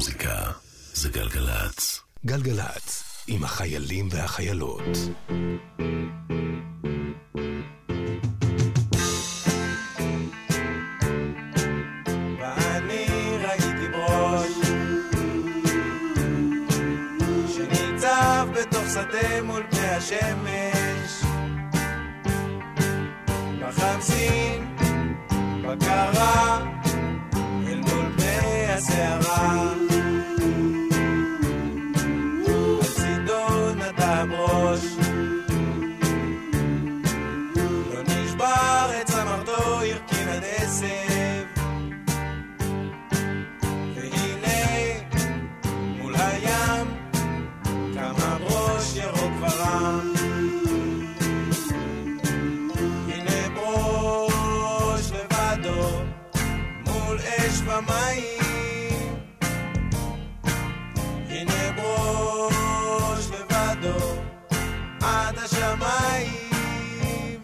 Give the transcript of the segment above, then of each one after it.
המוזיקה זה גלגלץ. גלגלץ עם החיילים והחיילות. שדה מול פני השמש בחמסין בקרה אל מול פני השערה בצידון אדם ראש לא נשבר את צמרתו ירקין עד עשב והנה מול הים כמה ראש ירוק ורם מים הנה ברוש לבדו עד השמיים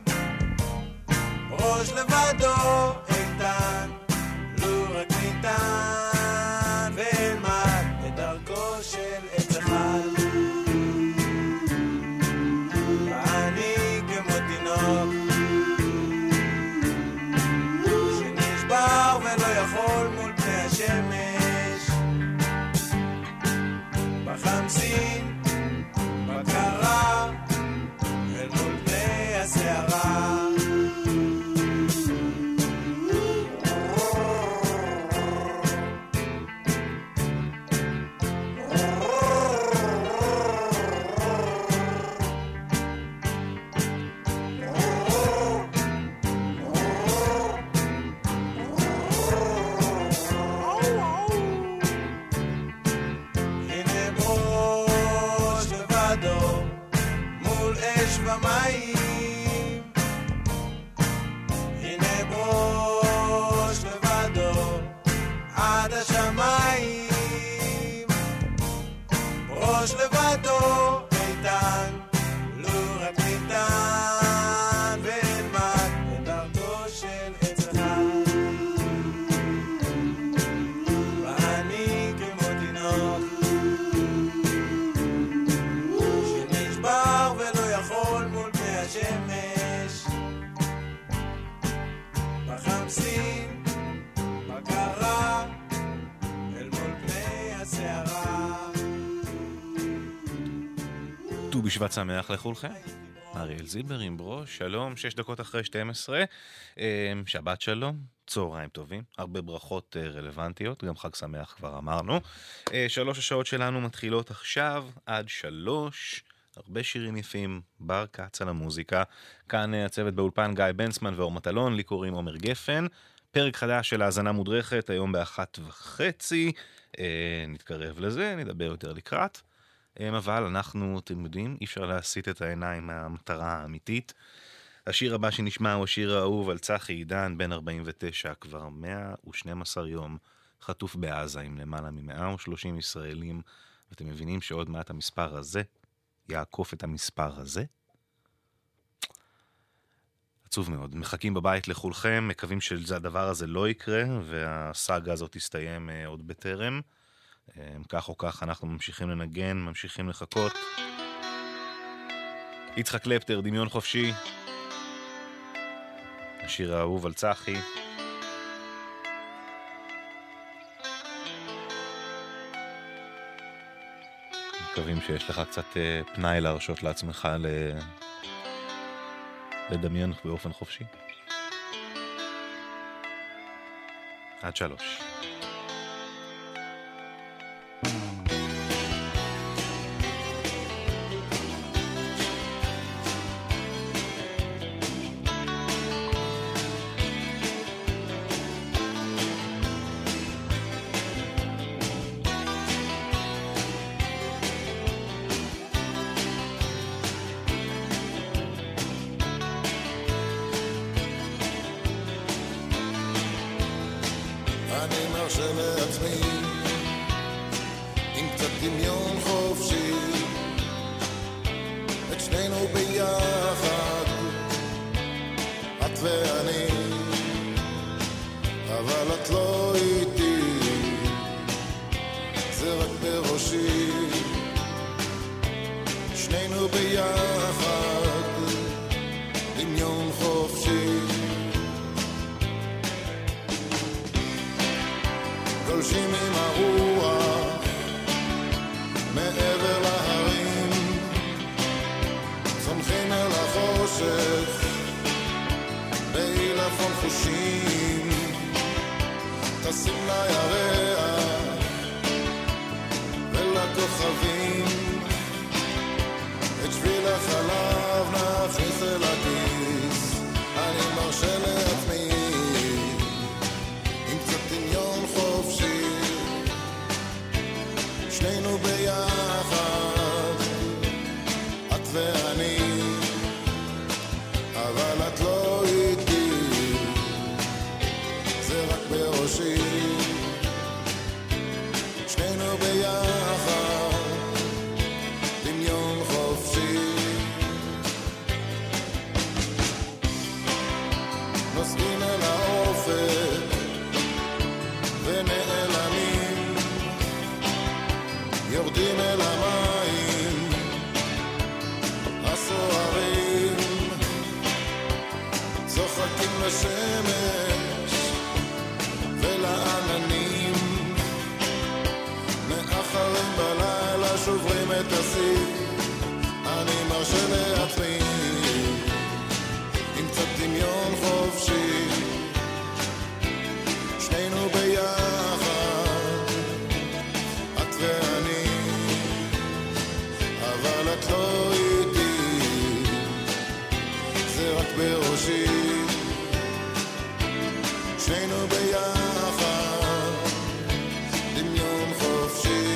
ראש לבדו איתן לו רק ניתן ואלמד את דרכו של עץ אחד ואני כמו תינוק שנשבר ולא יכול מול שמש בחמסין בקרה אל מול פני השערה בשבט שמח לכולכם, אריאל זיבר עם ברוש, שלום, 6 דקות אחרי 12, שבת שלום, צהריים טובים, הרבה ברכות רלוונטיות, גם חג שמח כבר אמרנו, 3 השעות שלנו מתחילות עכשיו עד 3, הרבה שירים יפים, בר קץ על המוזיקה, כאן הצוות באולפן גיא בנסמן ואור מטלון, לי קוראים עומר גפן, פרק חדש של האזנה מודרכת, היום ב-1:30, נתקרב לזה, נדבר יותר לקראת, אבל אנחנו, אתם יודעים, אי אפשר להסיט את העיניים מהמטרה האמיתית. השיר הבא שנשמע הוא השיר האהוב על צחי עידן, בן 49, כבר 112 יום, חטוף בעזה עם למעלה מ-130 ישראלים, ואתם מבינים שעוד מעט המספר הזה יעקוף את המספר הזה? עצוב מאוד. מחכים בבית לכולכם, מקווים שהדבר הזה לא יקרה, והסאגה הזאת תסתיים עוד בטרם. כך או כך אנחנו ממשיכים לנגן, ממשיכים לחכות. יצחק לפטר, דמיון חופשי, השיר האהוב על צחי. מקווים שיש לך קצת פנאי להרשות לעצמך לדמיון באופן חופשי. עד 3. זה רק בראשי שנינו ביחד דמיון חופשי גולשים עם הרוח מעבר להרים צומחים אל החושך בעילפון חושים תשים לירח ולכוכבים את שביל החלב נכניס אל הכיס אני מרשה לעצמי עם קצת דמיון חופשי שנינו ביחד את ואני אבל את לא איתי זה רק בראשי שנינו ביחד דמיון חופשי נוסעים אל האופק ונעלמים יורדים אל המים הסוערים צוחקים לשמש ולעננים מאחרים בלילה שוברים את הסיר אני מרשה לעצמי עם קצת דמיון חופשי שנינו ביחד את ואני אבל את לא איתי זה רק בראשי שנינו ביחד דמיון חופשי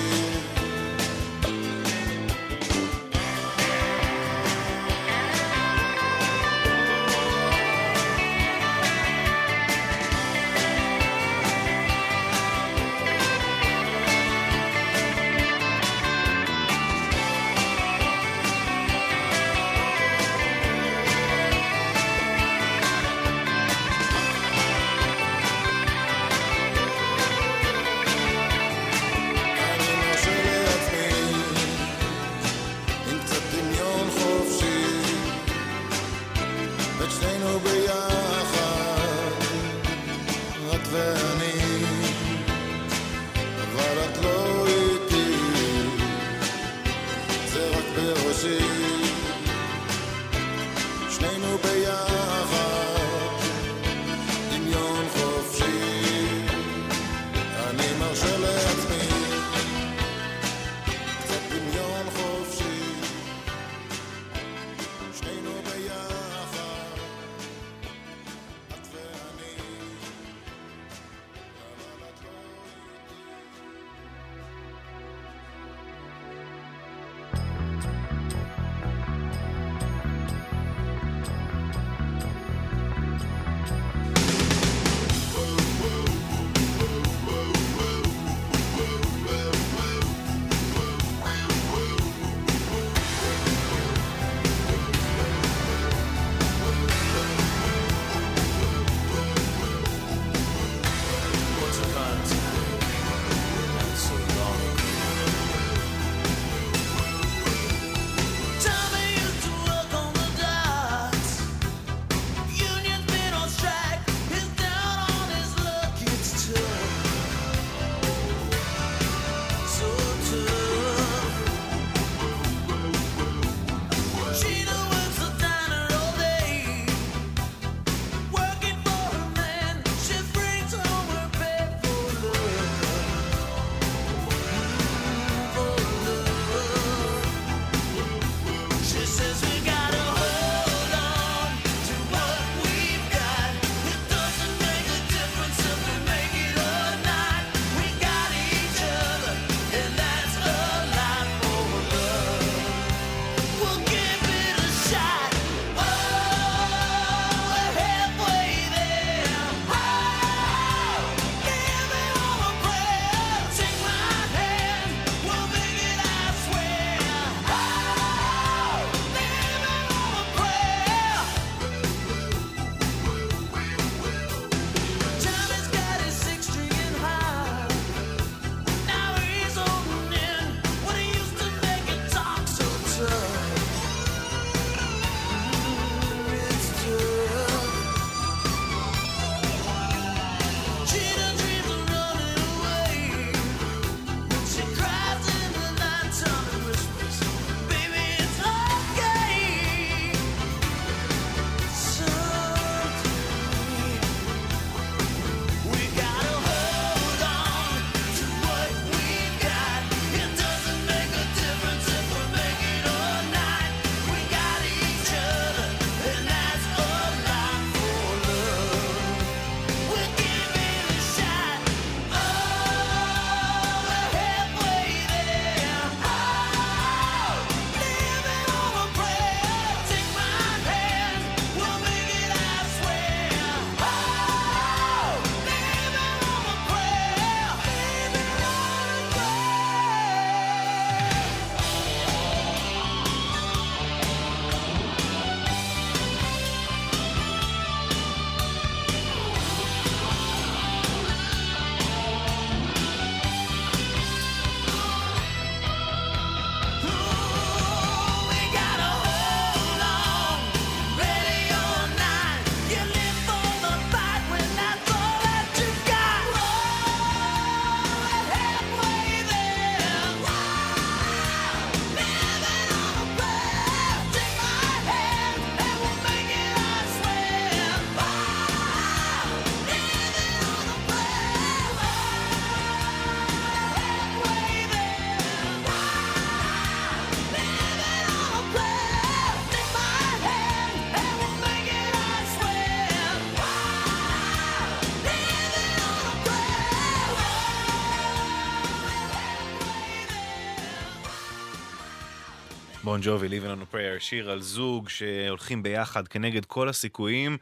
בון ג'ובי, Living on a Prayer, שיר על זוג שהולכים ביחד כנגד כל הסיכויים.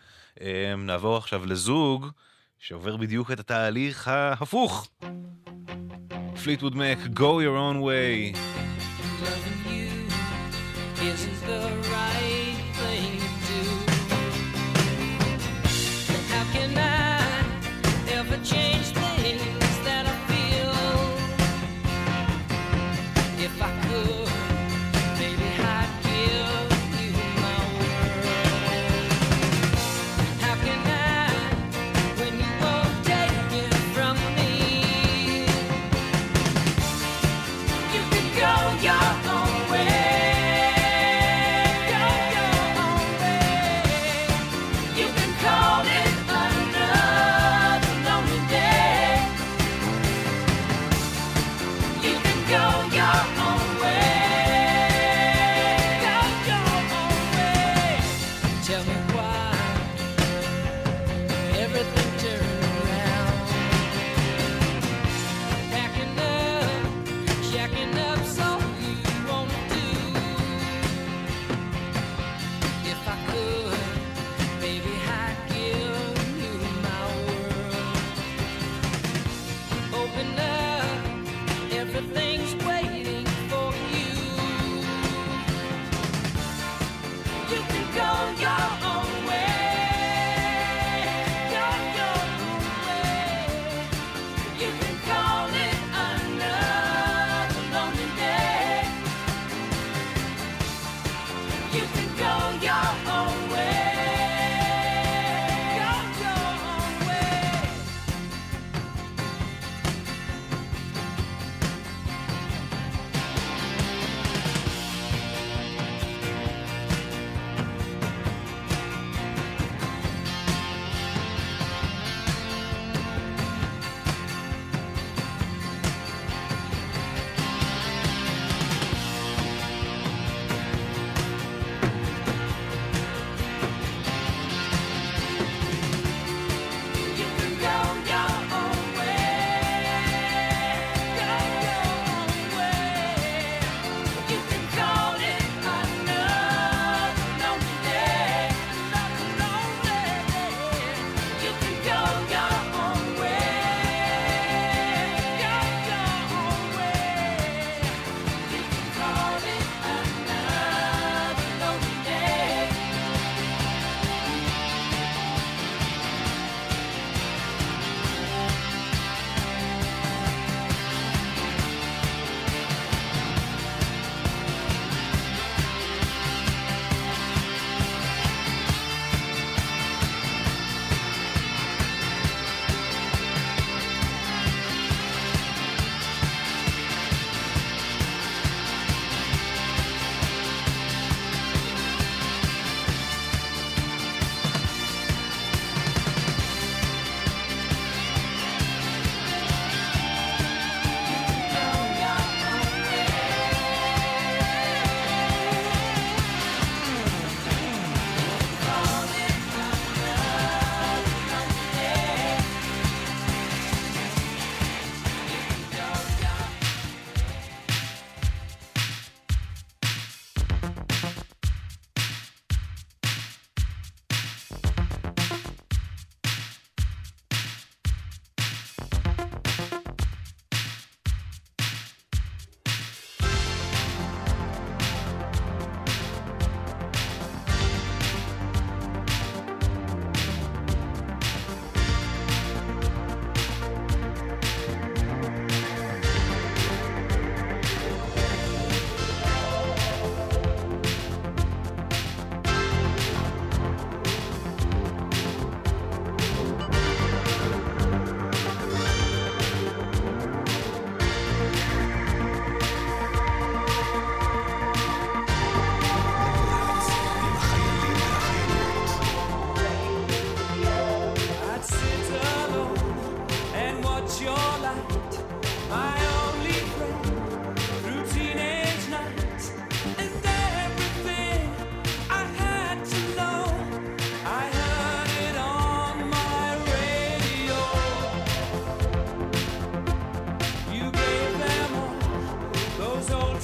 נעבור עכשיו לזוג שעובר בדיוק את התהליך ההפוך. Fleetwood Mac, Go Your Own Way. Loving you isn't the right thing to do. How can I ever change things that I feel? If I could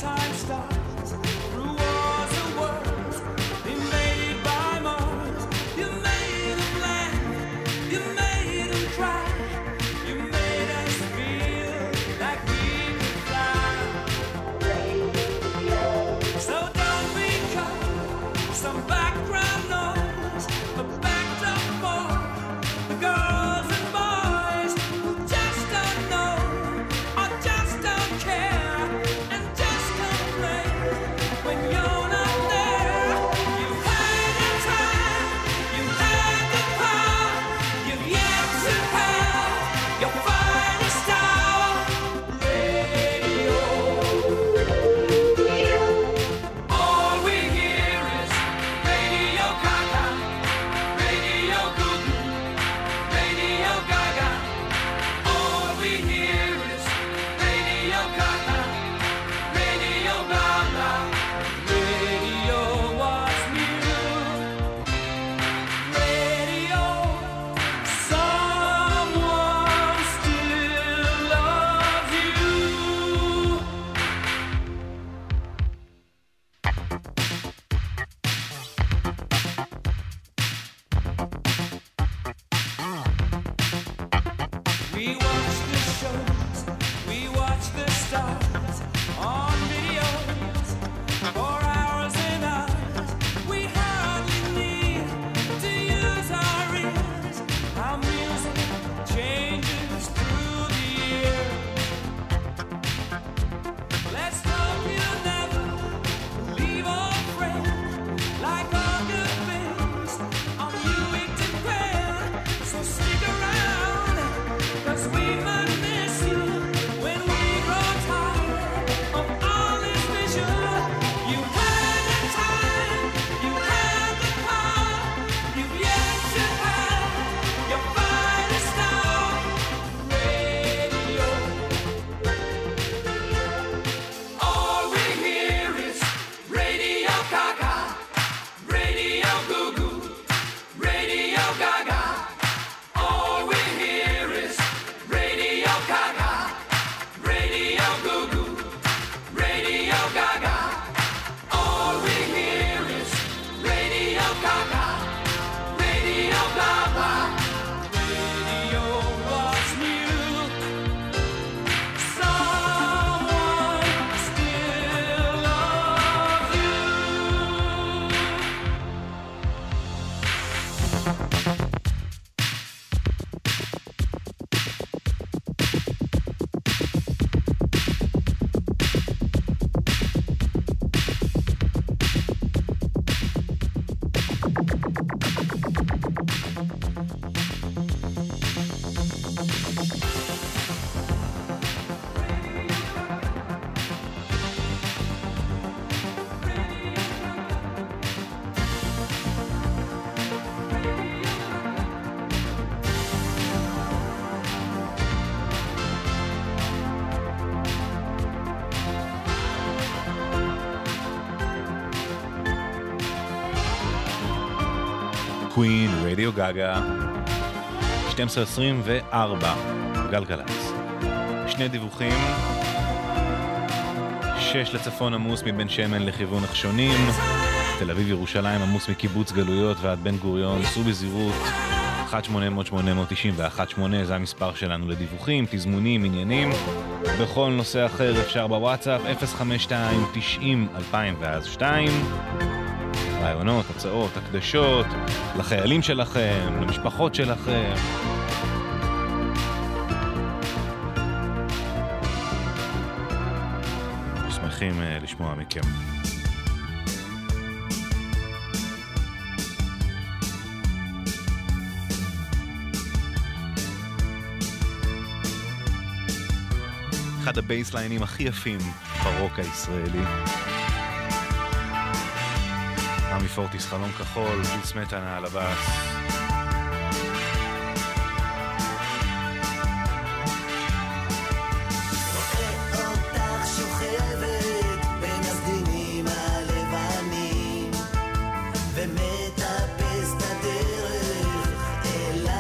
times start through Queen, רדיו גגה, 12:24, גלגלץ. שני דיווחים, 6 לצפון עמוס מבין שמן לכיוון נחשונים, תל אביב ירושלים עמוס מקיבוץ גלויות ועד בן גוריון, סעו בזהירות, 1-800-891-8, זה המספר שלנו לדיווחים, תזמונים, עניינים. בכל נושא אחר אפשר בוואטסאפ, 052-90-2002. רעיונות, הצעות, הקדשות, לחיילים שלכם, למשפחות שלכם. שמחים לשמוע מכם. אחד הבייסליינים הכי יפים ברוק הישראלי. רמי פורטיס, חלום כחול, גיל סמטן על הבאס. רואה אותך שוכבת בין הסדינים הלבנים ומטפס את הדרך אלייך,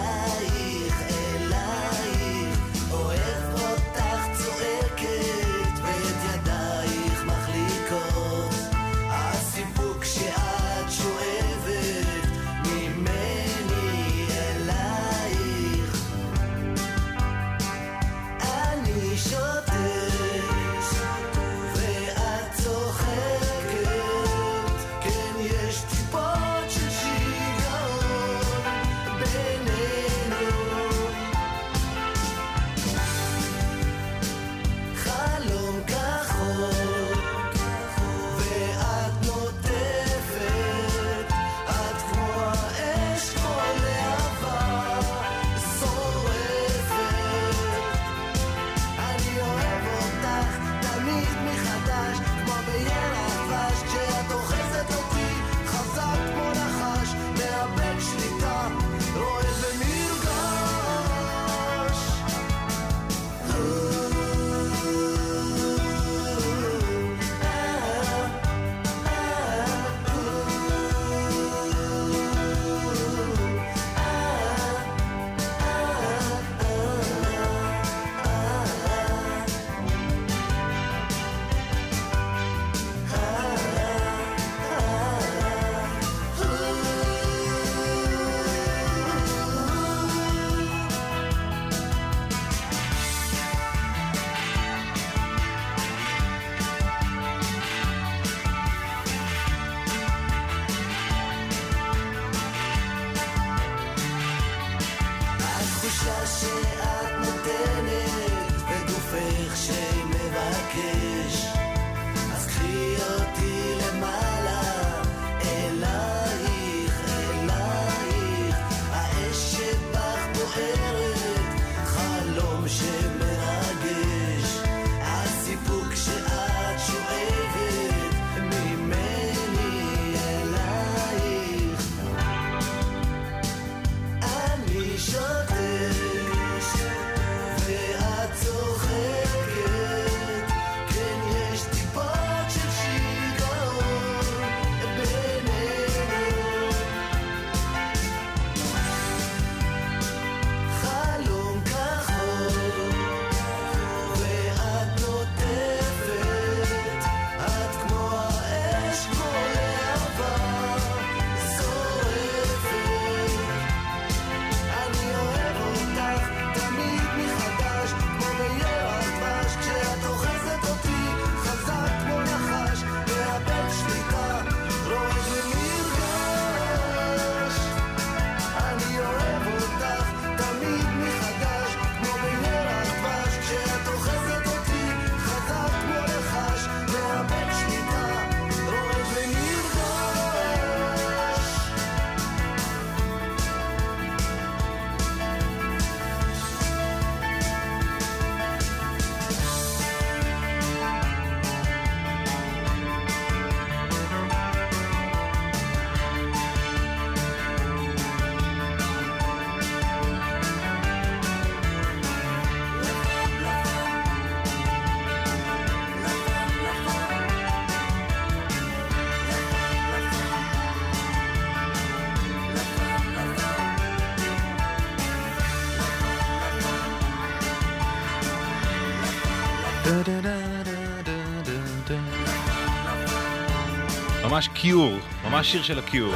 ממש קיור, ממש שיר של הקיור.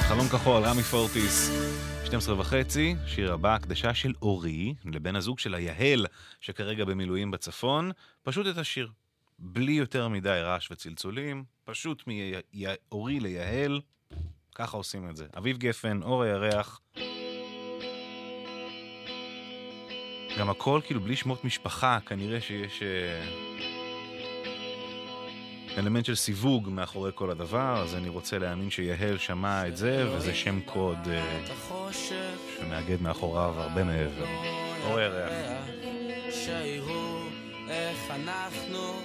חלום כחול, רמי פורטיס, 12:30, שיר הבא, הקדשה של אורי, לבן הזוג של יהל, שכרגע במילואים בצפון, פשוט את השיר, בלי יותר מדי רעש וצלצולים, פשוט מאורי ליהל, ככה עושים את זה. אביב גפן, אור הירח, גם הכל כאילו בלי שמות משפחה, כנראה שיש אלמנט של סיווג מאחורי כל הדבר, אז אני רוצה להאמין שיהל שמע את זה, וזה שם קוד שמאגד מאחוריו הרבה מעבר. אור הירח. שירו איך אנחנו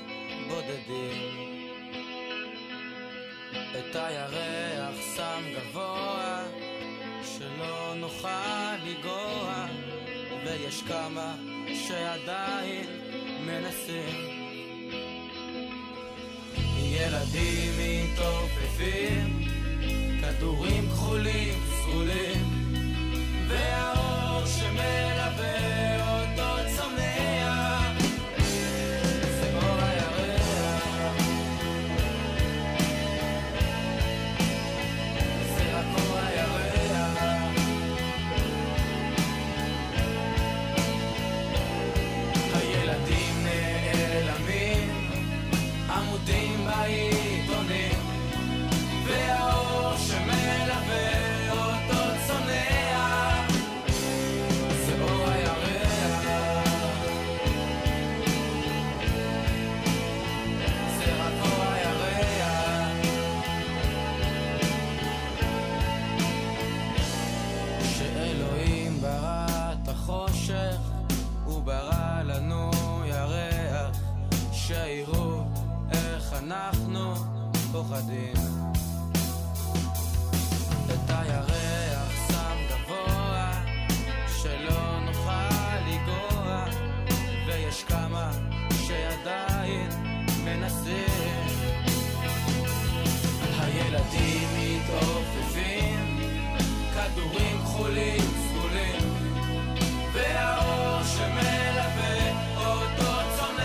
בודדים את הירח שם גבוה שלא נוכל לגוע ויש כמה שעדיין מנסים ילדים מתעופפים כדורים כחולים סגולים והאור שמלווה אותו צומח זה אור הירח זה רק אור הירח הילדים נעלמים עמודים בעיתונים והאור שמלווה אותו צונח זה אור הירח זה רק אור הירח שאלוהים ברא את החושך הוא ברא לנו ירח שיראו איך אנחנו פוחדים את הירח שם גבוה שלא נוכל לגוע ויש כמה שעדיין מנסים הילדים מתעופפים כדורים כחולים סגולים והאור שמלווה אותו שמלווה אותו צורח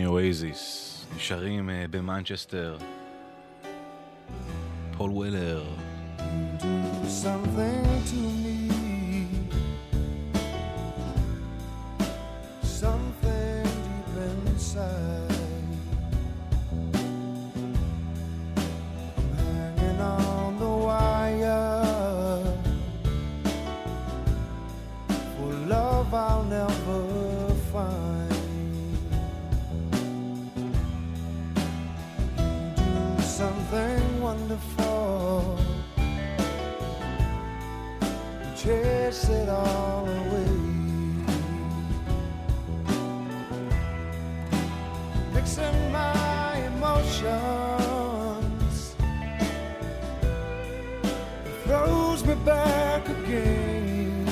מאוייזיס, נשארים במנצ'סטר, פול וולר. Chase it all away. Mixing my emotions, it throws me back again.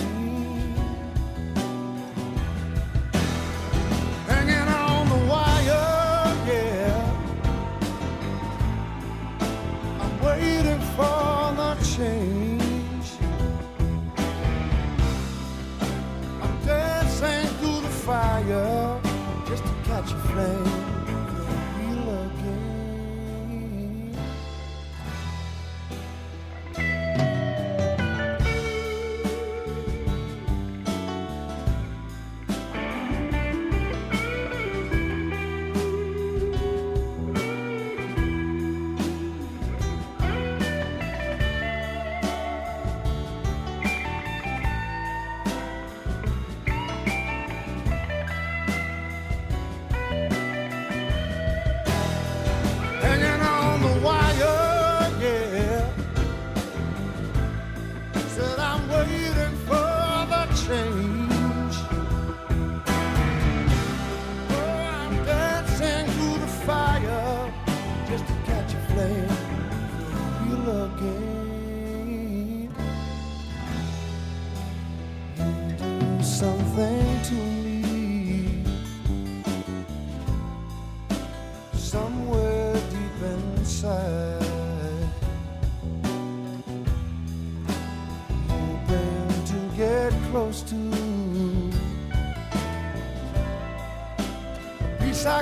Hanging on the wire, yeah. I'm waiting for the change. Fire just to catch a flame and feel again.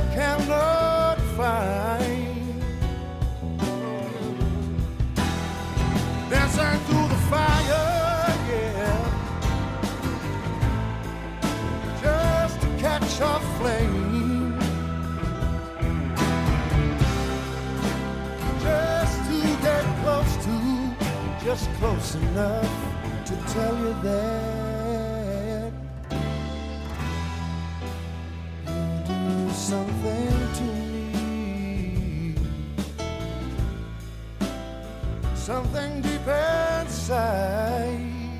I cannot find. Dancing through the fire, yeah, just to catch a flame, just to get close to, just close enough to tell you that. Something deep inside.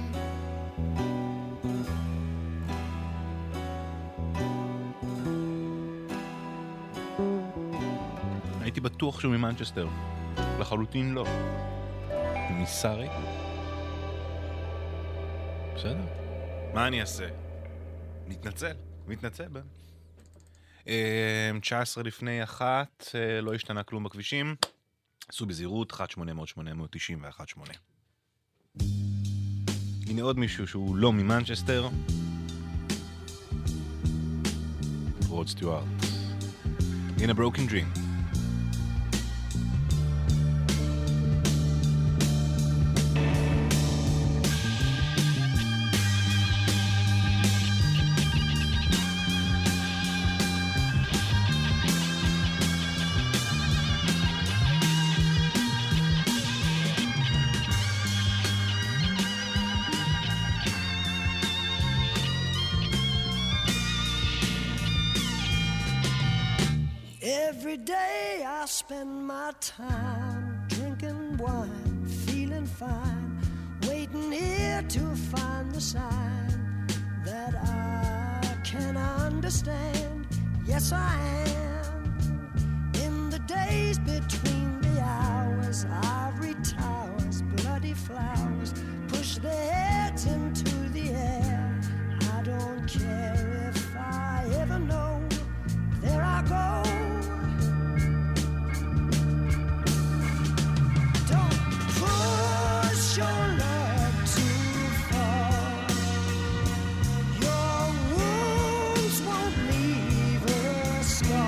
הייתי בטוח שהוא ממנצ'סטר, לחלוטין לא. מסרי? בסדר. מה אני אעשה? מתנצל, בן. 19:01, לא השתנה כלום בכבישים. עשו בזהירות, 1-800-890-1-8. הנה עוד מישהו שהוא לא ממנצ'סטר. רוד סטיוארט. In a broken dream. Spend my time drinking wine, feeling fine, waiting here to find the sign that I can understand. Yes, I am. In the days between the hours, ivory towers, bloody flowers, push their heads into the air. I don't care if I ever know. There I go. Your wounds won't leave a scar.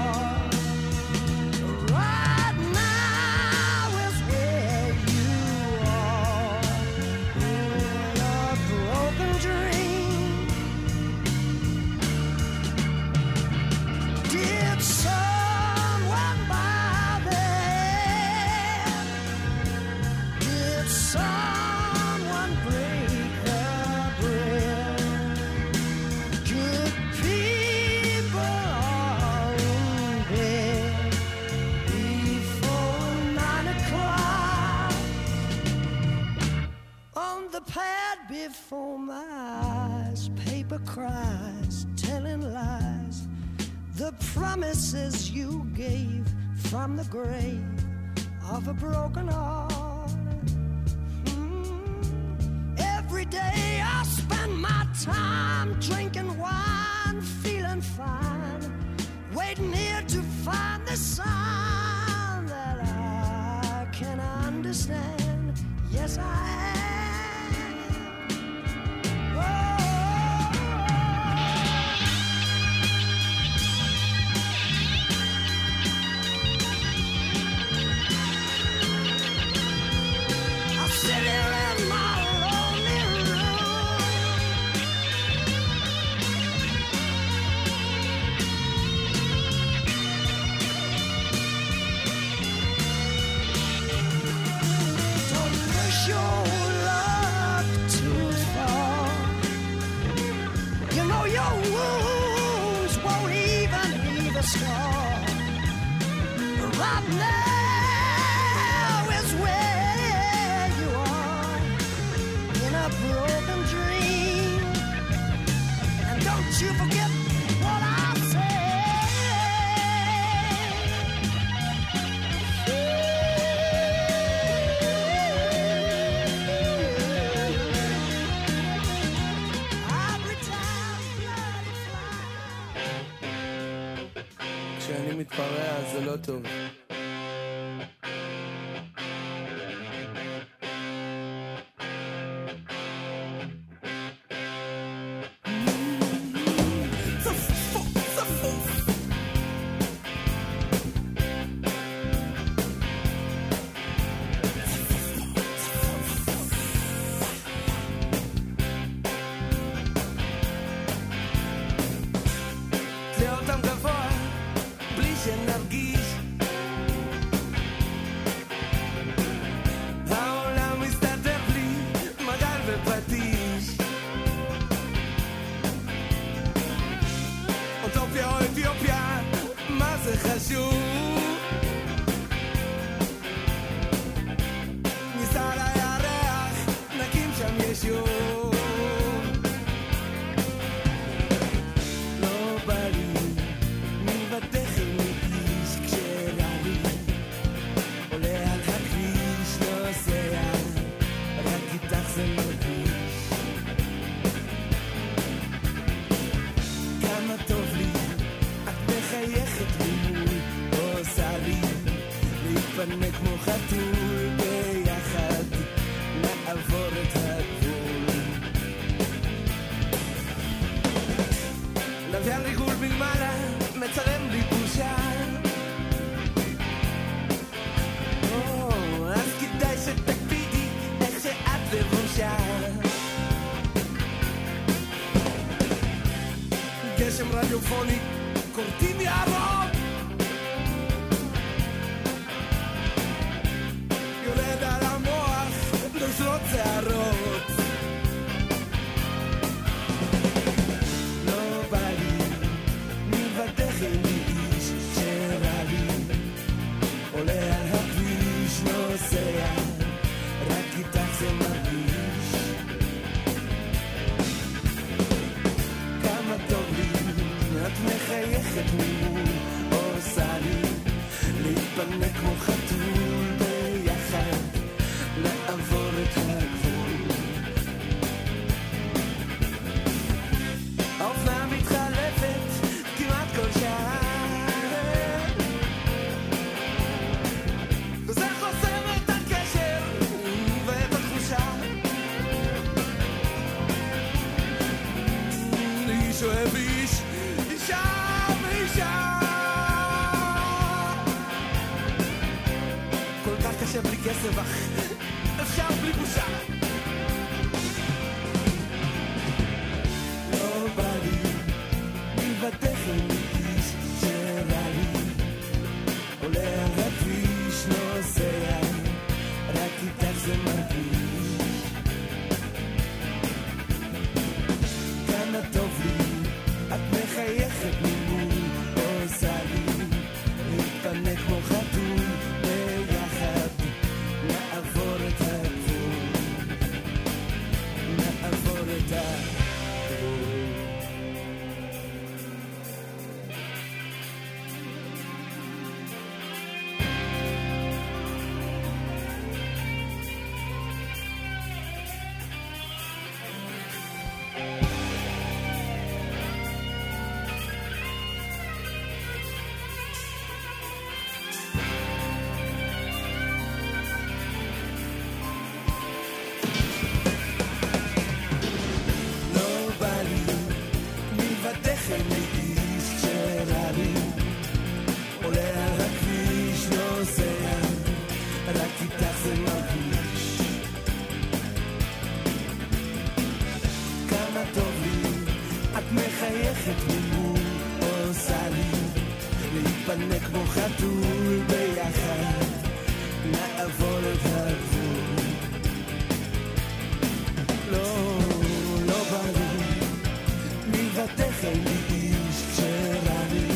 paper cries, telling lies. The promises you gave from the grave of a broken heart. Every day I spend my time drinking wine, feeling fine, waiting here to find the sign that I can understand. Yes, I am. ללכת מול עושה לי להתפנה כמו חתול ביחד נעבור את הגבול לא, לא ברור מלבדך אין לי איש כשרני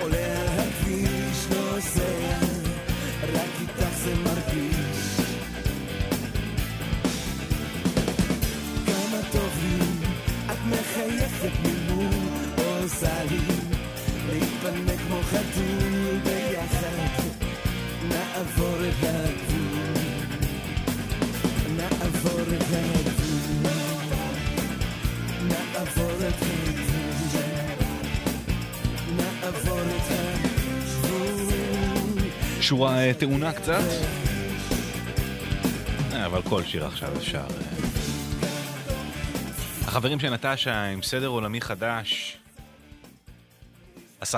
עולה על הכביש נוסע רק איתך זה מרגיש כמה טוב לי את מחייכת ממול עושה לי להתפנה כמו חתול ביחד נעבור את הגבול נעבור את הגבול נעבור את הגבול נעבור את הגבול שורה טעונה קצת אבל כל שיר עכשיו אפשר החברים של נטשה עם סדר עולמי חדש 10:50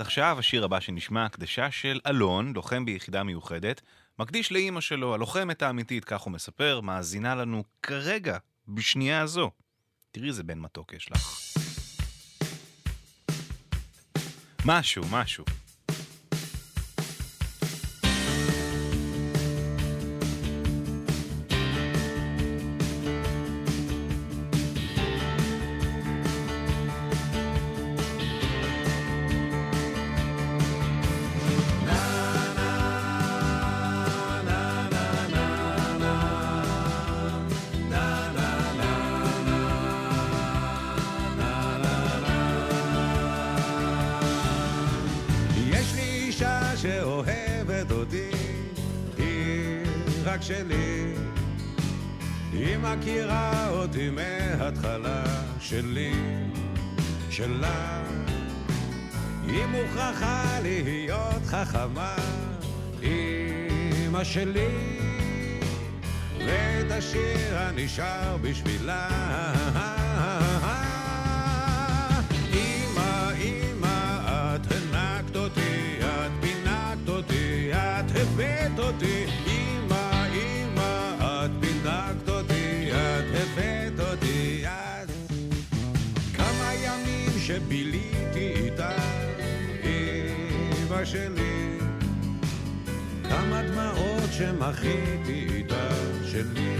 עכשיו, השיר הבא שנשמע, הקדשה של אלון, לוחם ביחידה מיוחדת, מקדיש לאמא שלו, הלוחמת האמיתית, כך הוא מספר, מאזינה לנו כרגע, בשנייה הזו. תראי איזה בן מתוק יש לך. משהו. שלי היא מכירה אותי מההתחלה שלי שלה היא מוכרחה להיות חכמה אמא שלי ואת השיר הנשאר בשבילה אמא, אמא את הנקת אותי את פינקת אותי את הבאת אותי שביליתי איתה, אמא שלי כמה דמעות שמחיתי איתה, שלי,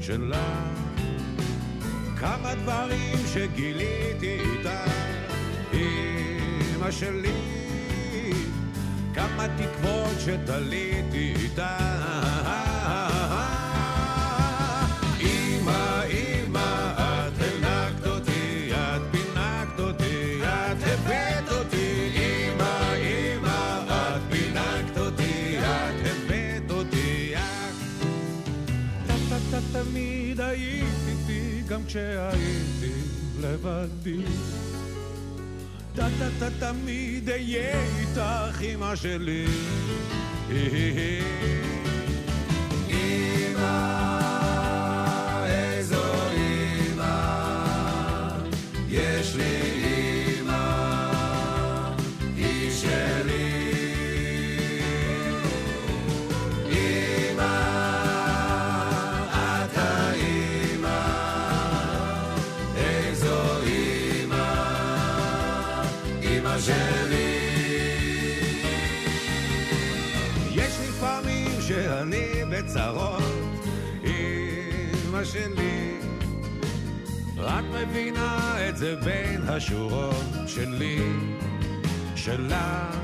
שלה כמה דברים שגיליתי איתה, אמא שלי כמה תקוות שתליתי איתה תמיד היית איתי גם כשהייתי לבדי תמיד אהיה איתך אמא שלי אמא איזו אמא יש לי אמא היא שלי צרות אמא שלי רק מבינה את זה בין השורות שלי שלך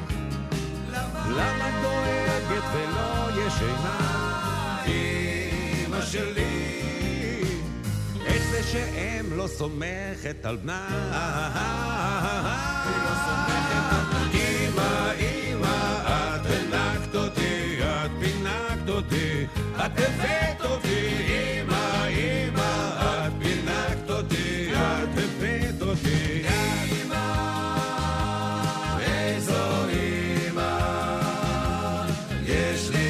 למה דואגת ולא ישנה אמא שלי את זה שאם לא סומכת על בנה היא לא סומכת על בנה אמא את הנקת אותי את פינקת אותי את הבאת אותי, אמא, אמא, את פינקת אותי, את הבאת אותי, אמא, איזו אמא, יש לי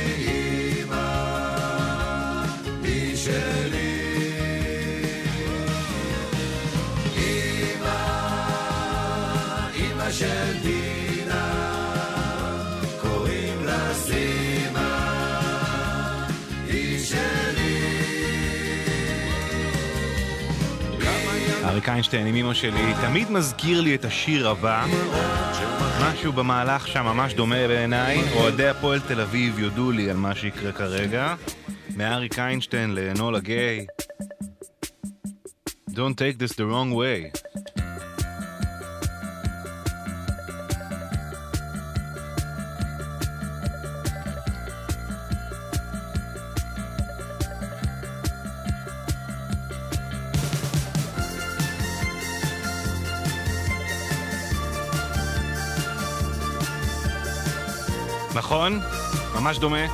אמא, היא שלי, אמא, אמא של דינה, קוראים לה סימה אמריקאים שתהנה מימו שלי, תמיד מזכיר לי את השיר הבא, משהו במהלך שם ממש דומה בעיניי, אוהדי הפועל תל אביב יודו לי על מה שיקרה כרגע, מאריק איינשטיין לנולה גיי, Don't take this the wrong way. נכון? ממש דומה.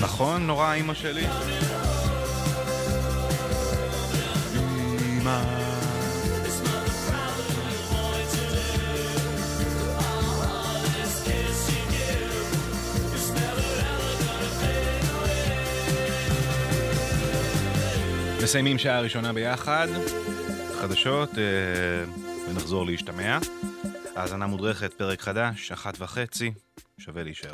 נכון, נורא אמא שלי. אמא. מסיימים שעה ראשונה ביחד, חדשות, ונחזור להשתמע. האזנה מודרכת, פרק חדש, 1:30, שווה להישאר.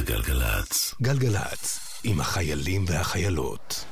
זה גלגלץ. גלגלץ, עם החיילים והחיילות.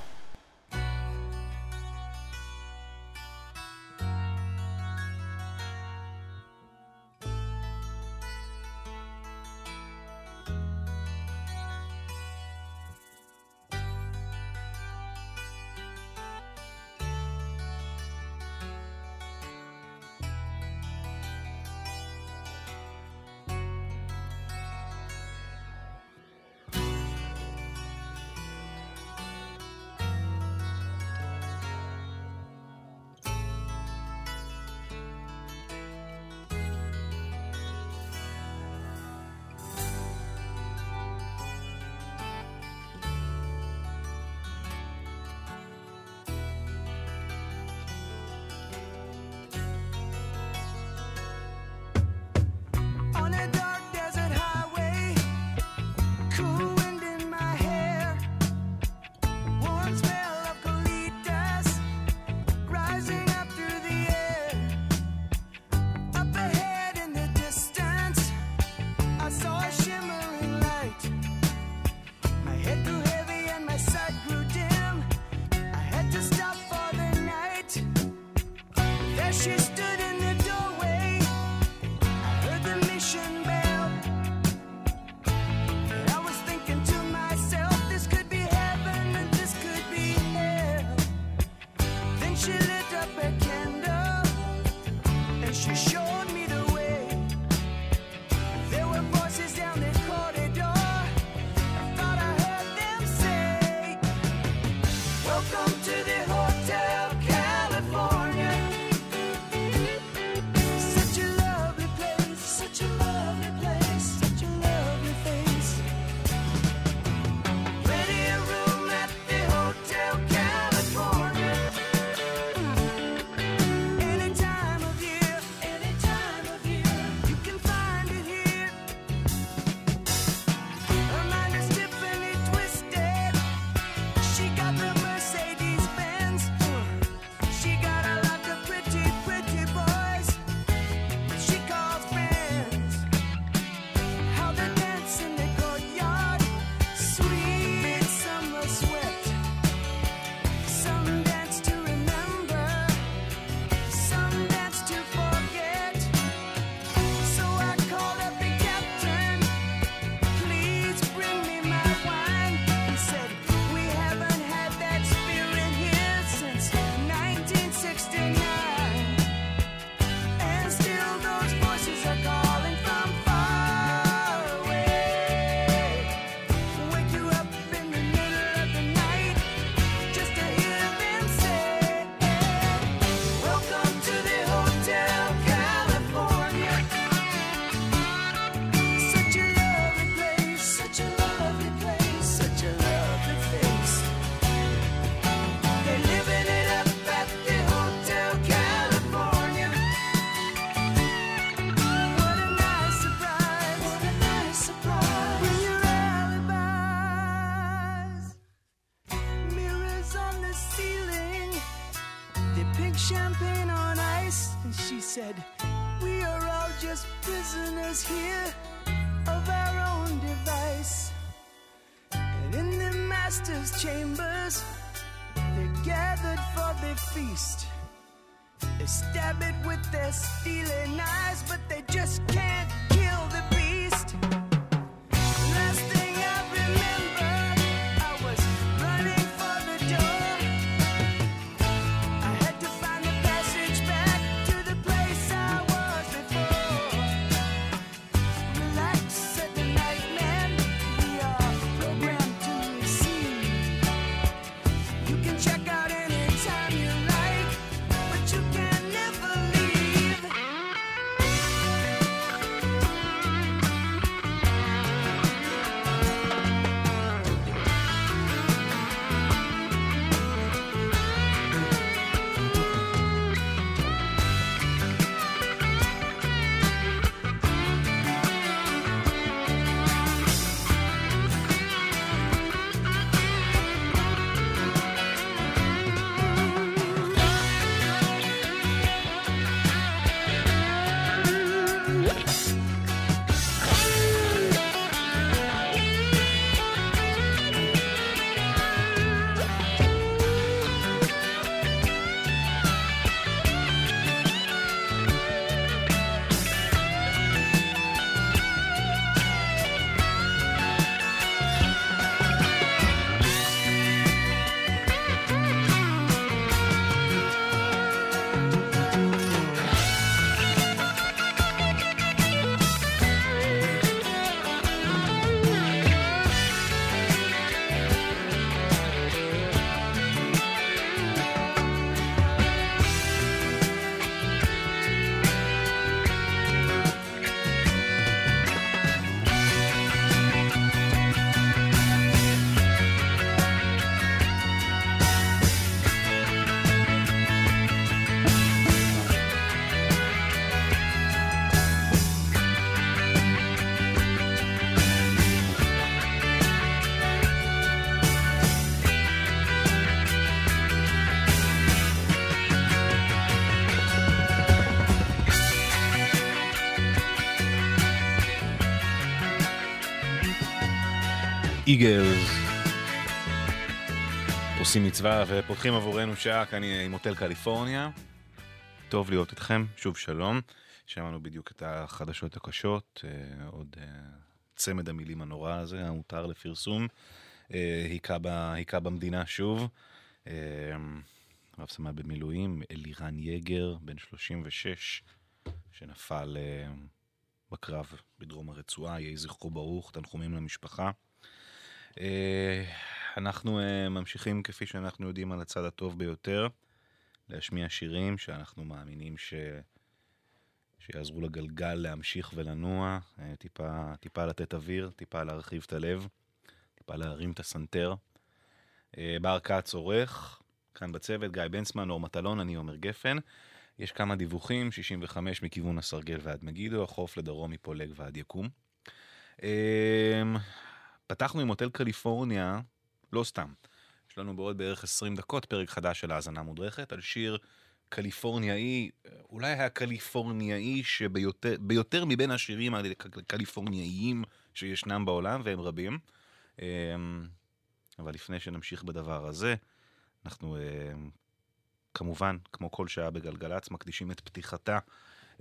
איגלס עושים מצווה ופותחים עבורנו שעה כאן עם הוטל קליפורניה. טוב להיות אתכם, שוב שלום. שמענו בדיוק את החדשות הקשות, עוד צמד המילים הנורא הזה, המותר לפרסום, היקה במדינה שוב. רב סמל במילואים, אלירן יגר, בן 36, שנפל בקרב בדרום הרצועה, יהי זכרו ברוך, תנחומים למשפחה. אנחנו ממשיכים כפי שאנחנו יודעים על הצד הטוב ביותר, להשמיע שירים שאנחנו מאמינים שיעזרו לגלגל להמשיך ולנוע, טיפה לתת אוויר, טיפה להרחיב את הלב, טיפה להרים את הסנטר. בערכה הצורך, כאן בצוות, גיא בנסמן, אור מטלון, אני עומר גפן. יש כמה דיווחים, 65 מכיוון הסרגל ועד מגידו, החוף לדרום מפולג ועד יקום. פתחנו עם הוטל קליפורניה, לא סתם. יש לנו בעוד בערך 20 דקות פרק חדש של האזנה מודרכת, על שיר קליפורניאי, אולי הקליפורניאי שביותר מבין השירים הקליפורניאיים שישנם בעולם, והם רבים. אבל לפני שנמשיך בדבר הזה, אנחנו כמובן, כמו כל שעה בגלגלץ, מקדישים את פתיחתה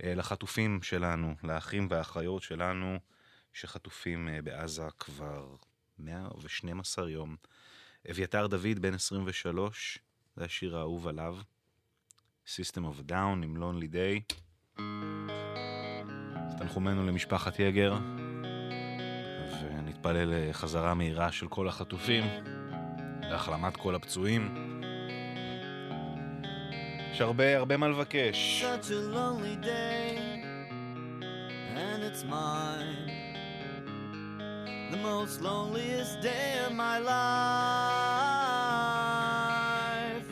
לחטופים שלנו, לאחים והאחיות שלנו, שחטופים בעזה כבר 112 יום. אביתר דוד, בן 23, זה השיר האהוב עליו. System of a Down, עם Lonely Day. תנחומנו למשפחת יגר, ונתפלל לחזרה מהירה של כל החטופים, להחלמת כל הפצועים. יש הרבה מה לבקש. Such a lonely day, and it's mine. The most loneliest day of my life.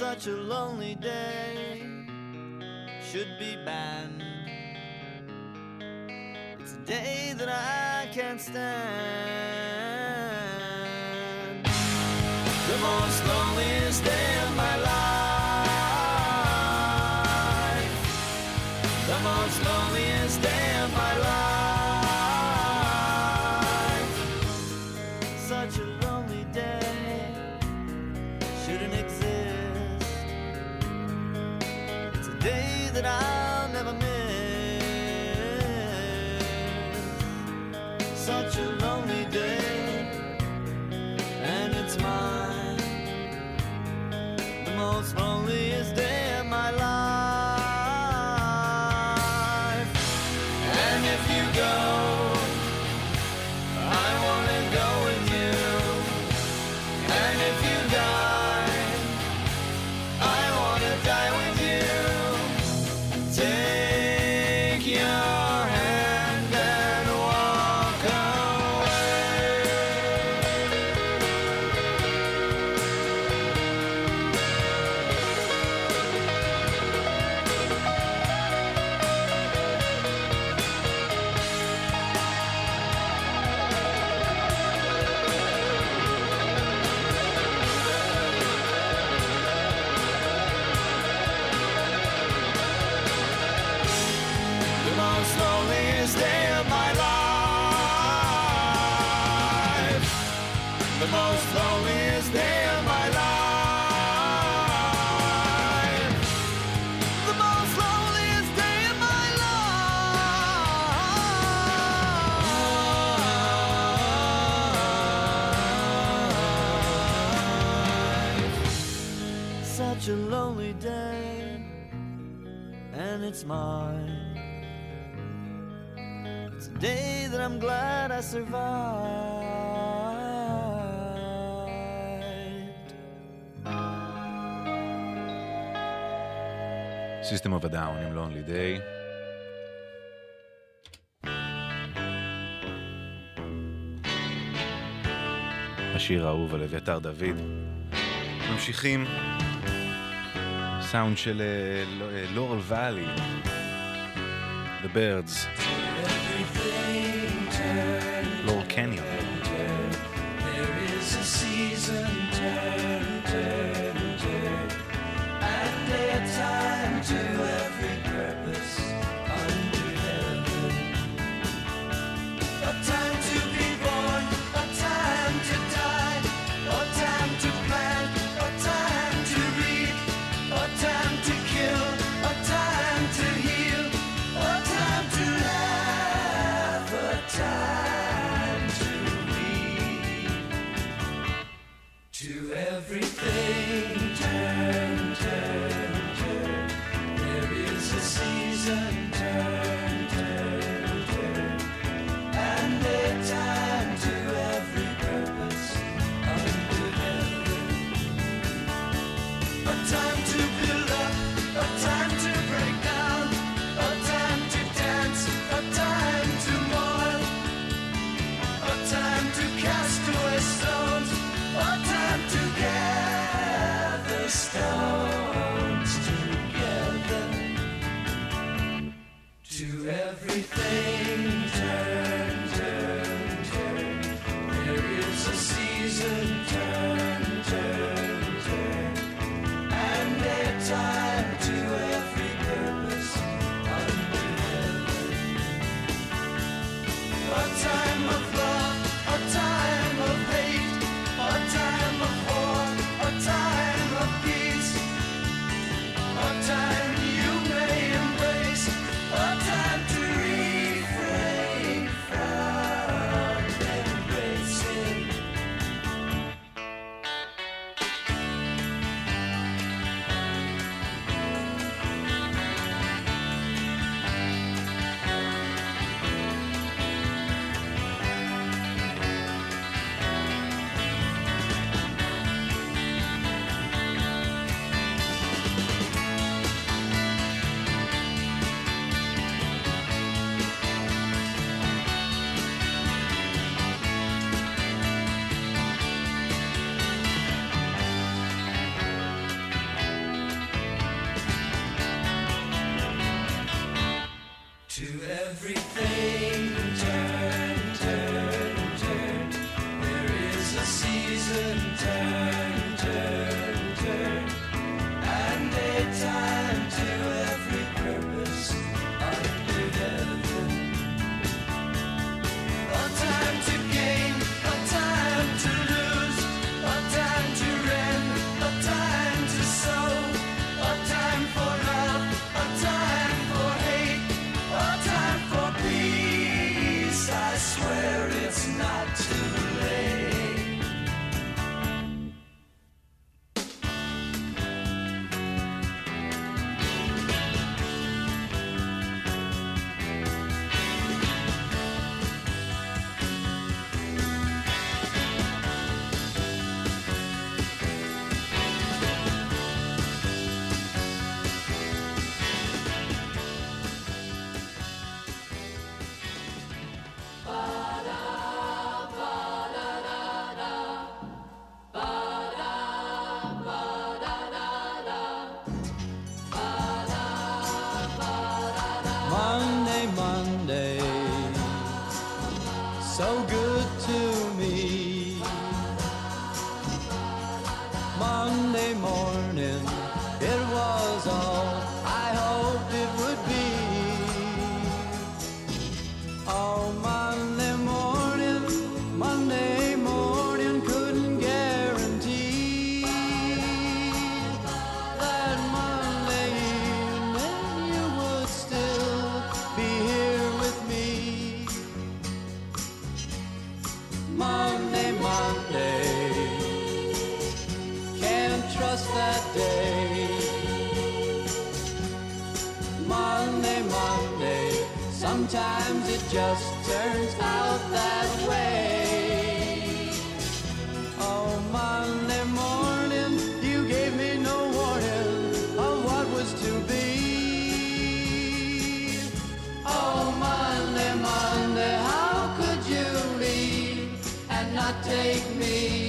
Such a lonely day should be banned. It's a day that I can't stand. The most loneliest day of my life. The most loneliest day of my life. Such a lonely day, and it's mine. It's a day that I'm glad I survived. System of a Down עם Lonely Day. השיר האהוב על אביתר דוד. ממשיכים. סאונד של לורל ואלי, The Birds, לורל קניון. There is a season, turn, at their time to every purpose under heaven. A time to be born, a time To everything turn. There is a season, turn. And a time to every purpose under heaven. A time to build up, a time to break down, a time to dance, a time to mourn, a time to cast away stones, a time together, stones together. To everything turn. There is a season, turn. And a time to every purpose under heaven. A time of love, a time of hate, a time of war, a time of peace, a time you may embrace, a time to refrain from embracing. To everything turn. There is a season, turn. And a time to every purpose under heaven. A time to gain, a time to lose, a time to rend, a time to sow, a time for love, a time for hate, a time for peace, I swear it's not too late. Monday, so good to me. Monday morning, it was all I hoped it would be. Oh, Monday morning couldn't guarantee that Monday evening you would still be here with me. Monday, can't trust that day. Monday, sometimes it just turns out that way. Oh, Monday morning, you gave me no warning of what was to be. Oh, Monday, how could you leave and not take me?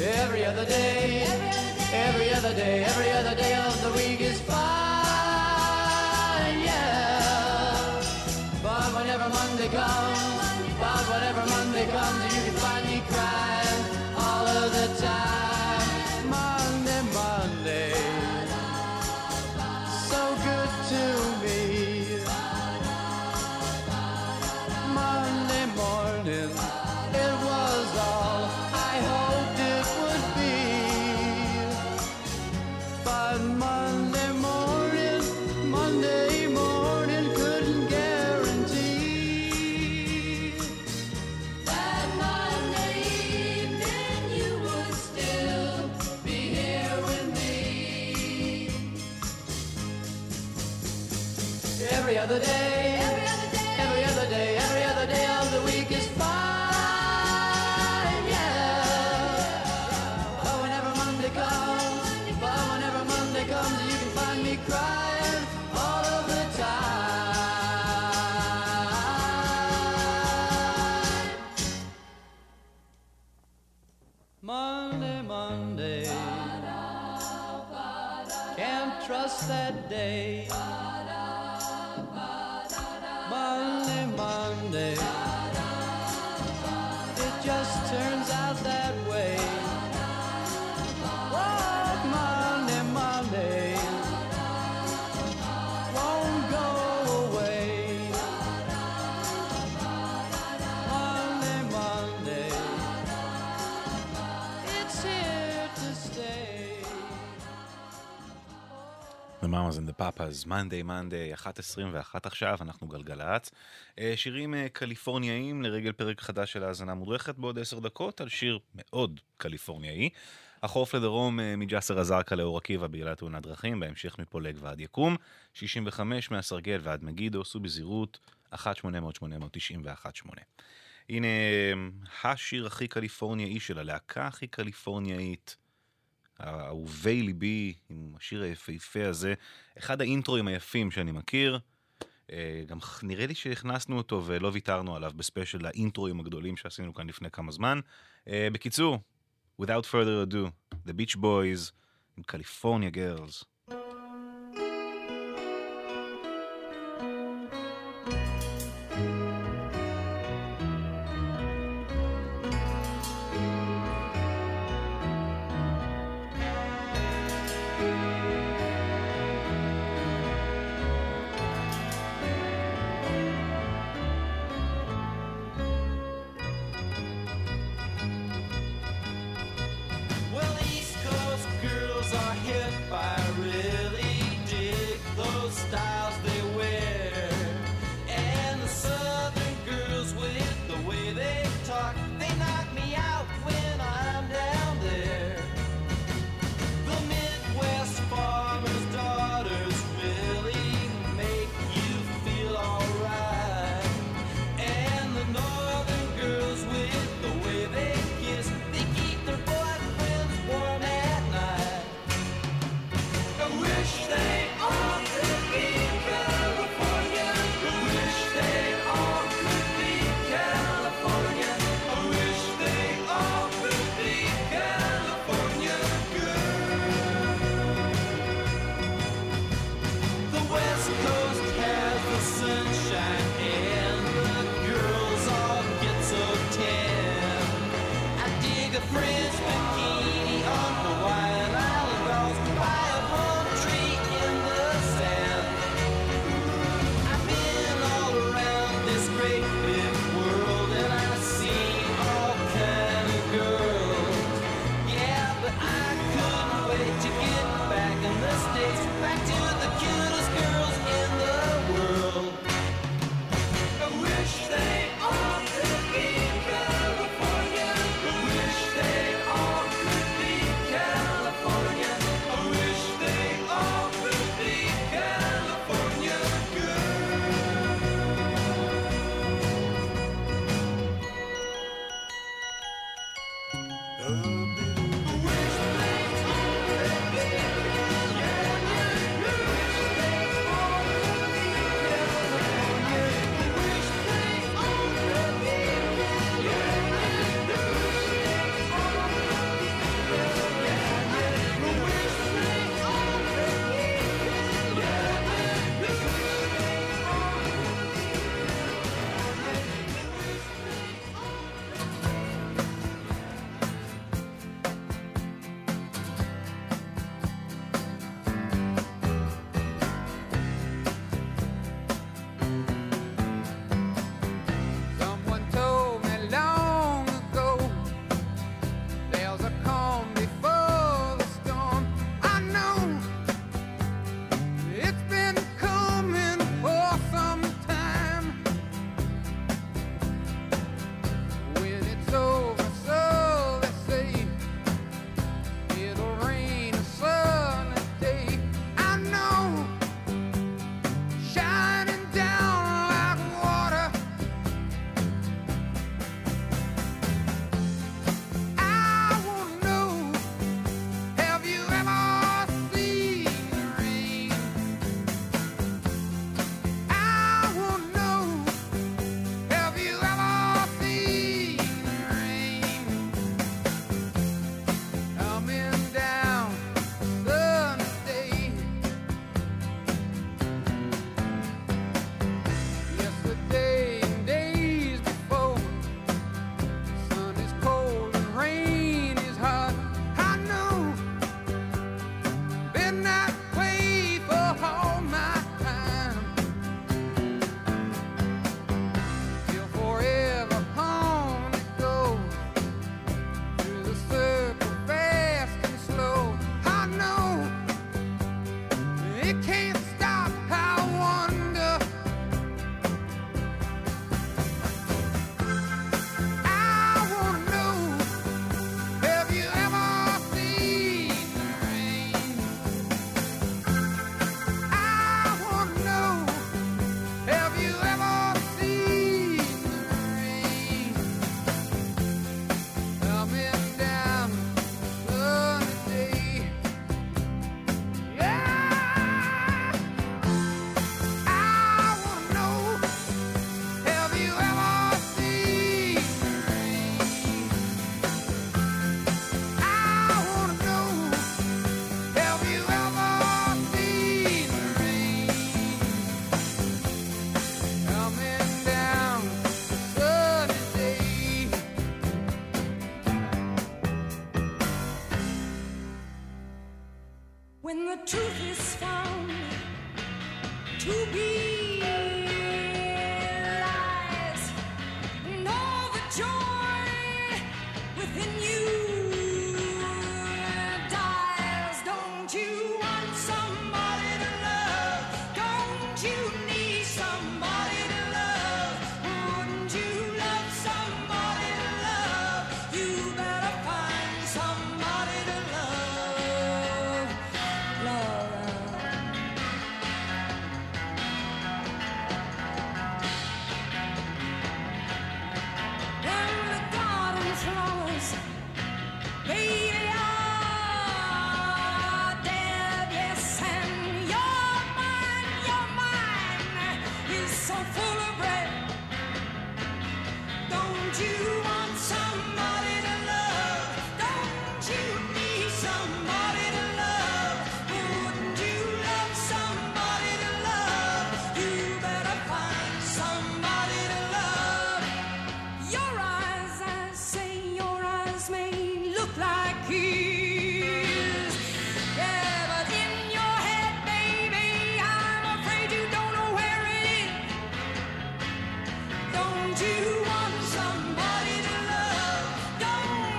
Every other day of the week is fine, yeah. But whenever Monday comes, you can find me crying all of the time. Monday, so good to me. Monday morning, it was all I hoped it would be. But Monday morning couldn't guarantee that other day. Every other day. Every other day. Every other day of the week is fine, yeah. But whenever Monday comes, but whenever Monday comes, you can find me crying all of the time. Monday, Monday. Can't trust that day. Mamas and the Papas, Monday, Monday, 1:21 עכשיו, אנחנו גלגלץ. שירים קליפורניאיים לרגל פרק חדש של האזנה מודרכת בעוד 10 דקות, על שיר מאוד קליפורניאי. החוף לדרום מג'סר א-זרקא לאור עקיבא בגלל תאונת דרכים, בהמשך מפולג ועד יקום, 65 מהסרגל ועד מגידו, סעו בזהירות, 1-800-891-8. הנה השיר הכי קליפורניאי של הלהקה הכי קליפורניאית, האהובי ליבי, עם השיר היפהפה הזה, אחד האינטרואים היפים שאני מכיר, גם נראה לי שהכנסנו אותו ולא ויתרנו עליו בספיישל האינטרואים הגדולים שעשינו כאן לפני כמה זמן. בקיצור, without further ado, The Beach Boys and California Girls. We When the truth is found to be lies, and all the joy within you dies. Don't you want somebody to love? Don't you need somebody to love? Wouldn't you love somebody to love? You better find somebody to love. And the garden flowers, baby, are dead. Yes, and your mind is so full of red. Don't you want somebody to love? Don't you need somebody to love? Wouldn't you love somebody to love? You better find somebody to love. Your eyes, I say, your eyes may look like his. Yeah, but in your head, baby, I'm afraid you don't know where it is. Don't you want somebody to love?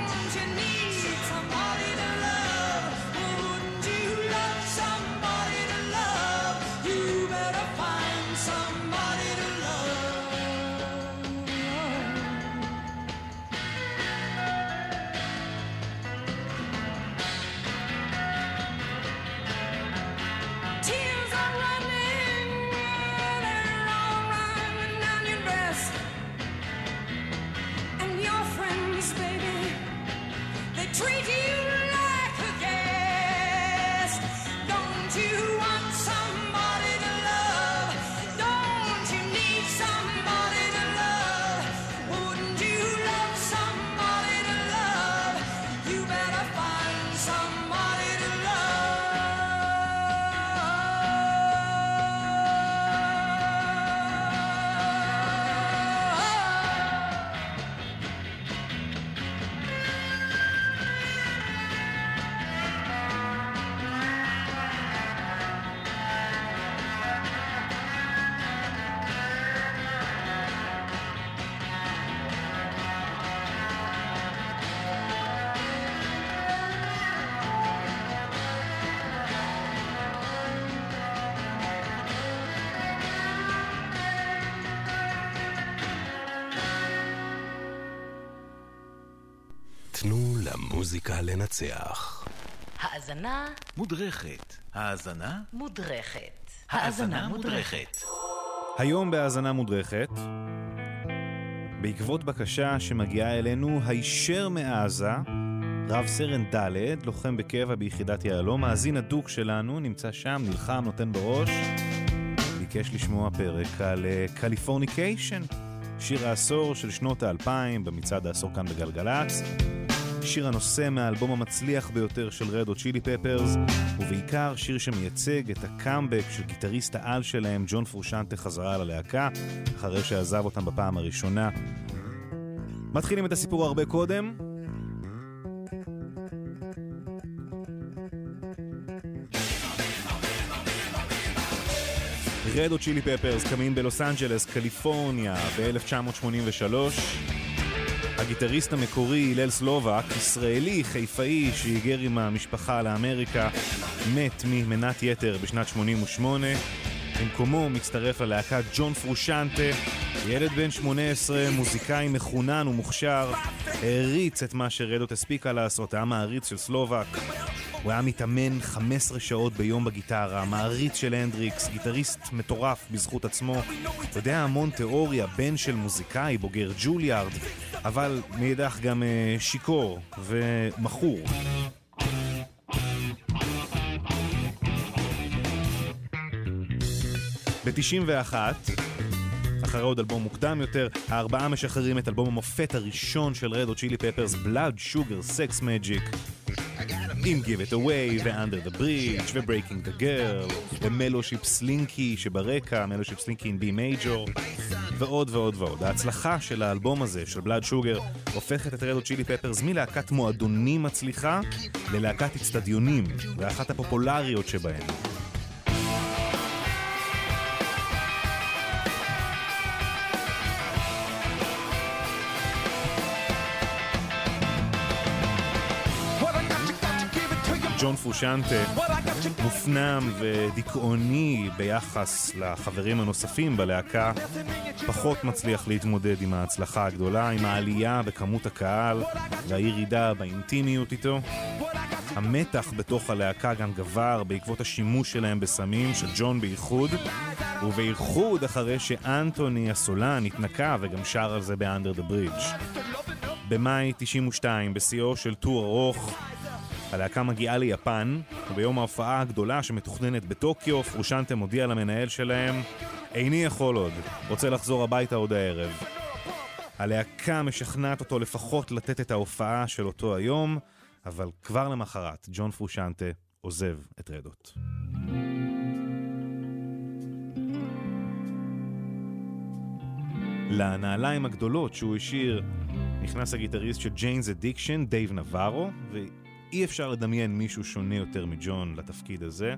Don't you need somebody to love? Wouldn't you love somebody to love? You better find somebody to love. Tears are running, they're all running down your dress. And your friends, baby, they treat you like a guest. Don't you want somebody to love? Don't you need somebody to love? Wouldn't you love somebody to love? You better find somebody to love. תנו למוזיקה לנצח. האזנה מודרכת. האזנה מודרכת. האזנה מודרכת. היום בהאזנה מודרכת, בעקבות בקשה שמגיעה אלינו הישר מעזה, רב סרן ד' לוחם בקבע ביחידת יעלום, מאזין הדוק שלנו, נמצא שם, נלחם, נותן בראש, ביקש לשמוע פרק על Californication, שיר העשור של שנות ה-2000 במצעד העשור כאן בגלגלץ, שיר הנושא מהאלבום המצליח ביותר של Red Hot Chili Peppers, ובעיקר שיר שמייצג את הקאמבק של גיטריסט העל שלהם, ג'ון פרושנטה, חזרה ללהקה, אחרי שעזב אותם בפעם הראשונה. מתחילים את הסיפור הרבה קודם. Red Hot Chili Peppers קמים בלוס אנג'לס, קליפורניה, ב-1983. הגיטריסט המקורי, הלל סלובק, ישראלי, חיפאי, שהיגר עם המשפחה לאמריקה, מת ממנת יתר בשנת 88. במקומו מצטרף ללהקת ג'ון פרושנטה, ילד בן 18, מוזיקאי מחונן ומוכשר, העריץ את מה שרדות הספיקה לעשות, היה מעריץ של סלובק. הוא היה מתאמן 15 שעות ביום בגיטרה, מעריץ של הנדריקס, גיטריסט מטורף בזכות עצמו, יודע המון תיאוריה, בן של מוזיקאי, בוגר ג'וליארד, אבל מאידך גם שיקור ומחור. ב-91, אחרי עוד אלבום מוקדם יותר, הארבעה משחררים את אלבום המופת הראשון של Red Hot Chili Peppers, Blood Sugar Sex Magic. עם Give It Away ו-Under the Bridge ו-Breaking the Girl ומלושיפ סלינקי שברקע, מלושיפ סלינקי in B major ועוד ועוד ועוד. ההצלחה של האלבום הזה של בלאד שוגר הופכת את רד הוט צ'ילי פפרס מלהקת מועדונים מצליחה ללהקת אצטדיונים ואחת הפופולריות שבהן. ג'ון פרושנטה מופנם ודיכאוני ביחס לחברים הנוספים בלהקה פחות מצליח להתמודד עם ההצלחה הגדולה, עם העלייה בכמות הקהל והירידה באינטימיות איתו. המתח בתוך הלהקה גם גבר בעקבות השימוש שלהם בסמים, של ג'ון בייחוד, ובייחוד אחרי שאנטוני הסולן התנקה וגם שר על זה ב-Under the Bridge. במאי 92 בשיאו של טור ארוך הלהקה מגיעה ליפן, וביום ההופעה הגדולה שמתוכננת בטוקיו, פרושנטה מודיע למנהל שלהם, "איני יכול עוד, רוצה לחזור הביתה עוד הערב." הלהקה משכנעת אותו לפחות לתת את ההופעה של אותו היום, אבל כבר למחרת, ג'ון פרושנטה עוזב את רד הוט. לנעליים הגדולות שהוא השאיר, נכנס הגיטריסט של ג'יינס אדיקשן, דייב נברו, אי אפשר לדמיין מישהו שונה יותר מג'ון לתפקיד הזה.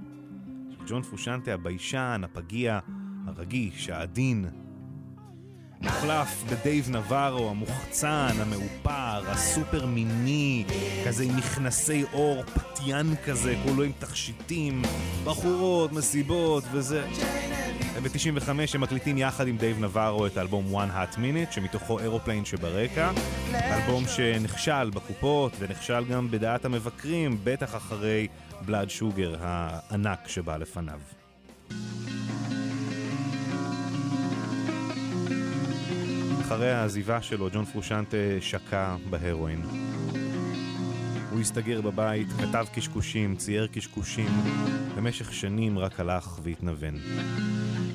ג'ון פרושנטה הביישן, הפגיע, הרגיש, העדין. מוחלף בדייב נברו, המוחצן, המאופר, הסופר מיני, כזה עם מכנסי אור, פתיין כזה, כולו עם תכשיטים, בחורות, מסיבות וזה. ב-95 הם מקליטים יחד עם דייב נברו את האלבום One Hot Minute, שמתוכו אירופליין שברקע, אלבום שנכשל בקופות ונכשל גם בדעת המבקרים, בטח אחרי בלאד שוגר הענק שבא לפניו. אחרי העזיבה שלו, ג'ון פרושנטה שקע בהרואין. הוא הסתגר בבית, כתב קשקושים, צייר קשקושים, במשך שנים רק הלך והתנוון.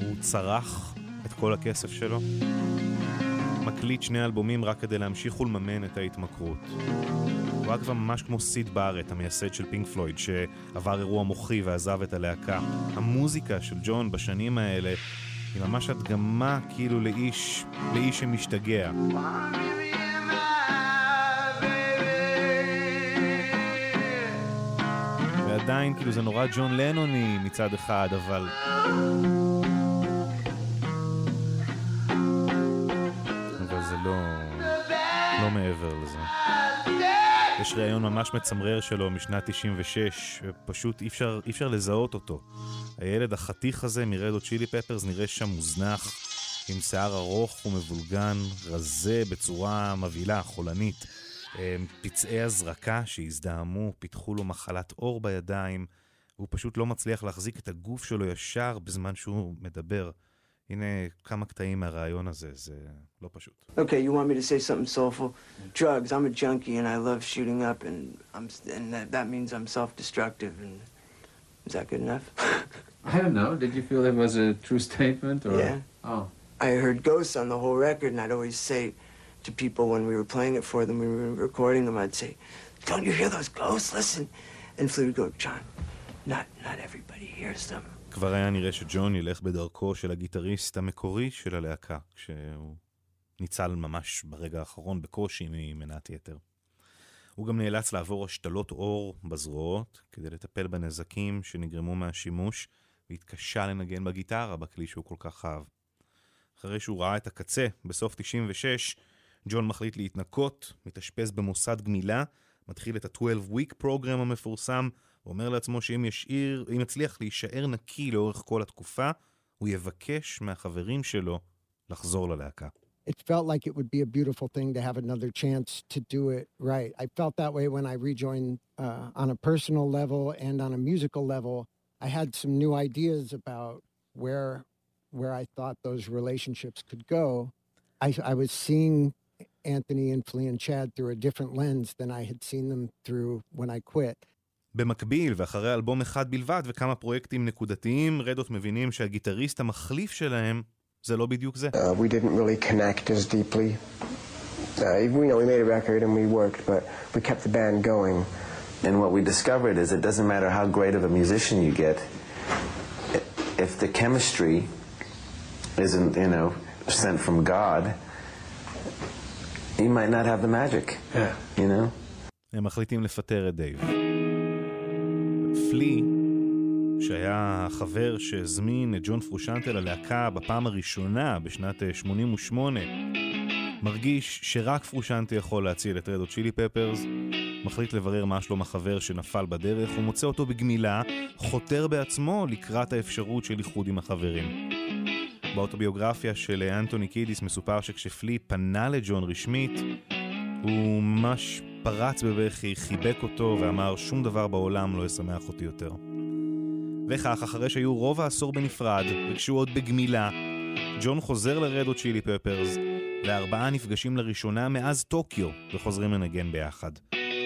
הוא צרח את כל הכסף שלו, מקליט שני אלבומים רק כדי להמשיך ולממן את ההתמכרות. הוא עקב ממש כמו סיד בארט, המייסד של פינק פלויד, שעבר אירוע מוחי ועזב את הלהקה. המוזיקה של ג'ון בשנים האלה היא ממש הדגמה כאילו לאיש שמשתגע. ועדיין כאילו זה נורא ג'ון לנוני מצד אחד, אבל זה לא מעבר לזה. יש רעיון ממש מצמרר שלו משנת 96, פשוט אי אפשר לזהות אותו. הילד החתיך הזה מרד הוט צ'ילי פפרס נראה שם מוזנח, עם שיער ארוך ומבולגן, רזה בצורה מבהילה, חולנית. פצעי הזרקה שהזדהמו, פיתחו לו מחלת אור בידיים, הוא פשוט לא מצליח להחזיק את הגוף שלו ישר בזמן שהוא מדבר. הנה כמה קטעים מהרעיון הזה, זה לא פשוט. Okay, you want me to say something soulful? Drugs, I'm a junkie and I love shooting up and that means I'm self-destructive and is that good enough? I don't know, did you feel that was a true statement? Or? Yeah. Oh. I heard ghosts on the whole record and I'd always say to people when we were playing it for them, we were recording them, I'd say, don't you hear those ghosts? Listen. And Flea would go, John, not everybody hears them. כבר היה נראה שג'ון ילך בדרכו של הגיטריסט המקורי של הלהקה, כשהוא ניצל ממש ברגע האחרון בקושי ממנת יתר. הוא גם נאלץ לעבור השתלות אור בזרועות, כדי לטפל בנזקים שנגרמו מהשימוש, והתקשה לנגן בגיטרה בכלי שהוא כל כך אהב. אחרי שהוא ראה את הקצה, בסוף 96, ג'ון מחליט להתנקות, מתאשפז במוסד גמילה, מתחיל את ה-12 week פרוגרם המפורסם, הוא אומר לעצמו שאם יצליח להישאר נקי לאורך כל התקופה, הוא יבקש מהחברים שלו לחזור ללהקה. It felt like it would be a beautiful thing to have another chance to do it right. I felt that way when I rejoined on a personal level and on a musical level. I had some new ideas about where I thought those relationships could go. I was seeing Anthony and Flea and Chad through a different lens than I had seen them through when I quit. במקביל ואחרי אלבום אחד בלבד וכמה פרויקטים נקודתיים, רד הוט מבינים שהגיטריסט המחליף שלהם זה לא בדיוק זה. We didn't really connect as deeply. We made a record and we worked, but we kept the band going. And what we discovered is it doesn't matter how great of a musician you get, if the chemistry isn't, you know, sent from God, you might not have the magic, you know? הם מחליטים לפטר את דייב. פלי, שהיה חבר שהזמין את ג'ון פרושנטה ללהקה בפעם הראשונה בשנת 88, מרגיש שרק פרושנטה יכול להציל את רד הוט צ'ילי פפרס, מחליט לברר מה שלום החבר שנפל בדרך, הוא מוצא אותו בגמילה, חותר בעצמו לקראת האפשרות של איחוד עם החברים. באוטוביוגרפיה של אנתוני קידיס מסופר שכשפלי פנה לג'ון רשמית, הוא ממש פרץ בבכי, חיבק אותו ואמר שום דבר בעולם לא ישמח אותי יותר. וכך, אחרי שהיו רוב העשור בנפרד, וכשהוא עוד בגמילה, ג'ון חוזר לרד הוט צ'ילי פפרס, והארבעה נפגשים לראשונה מאז טוקיו, וחוזרים לנגן ביחד.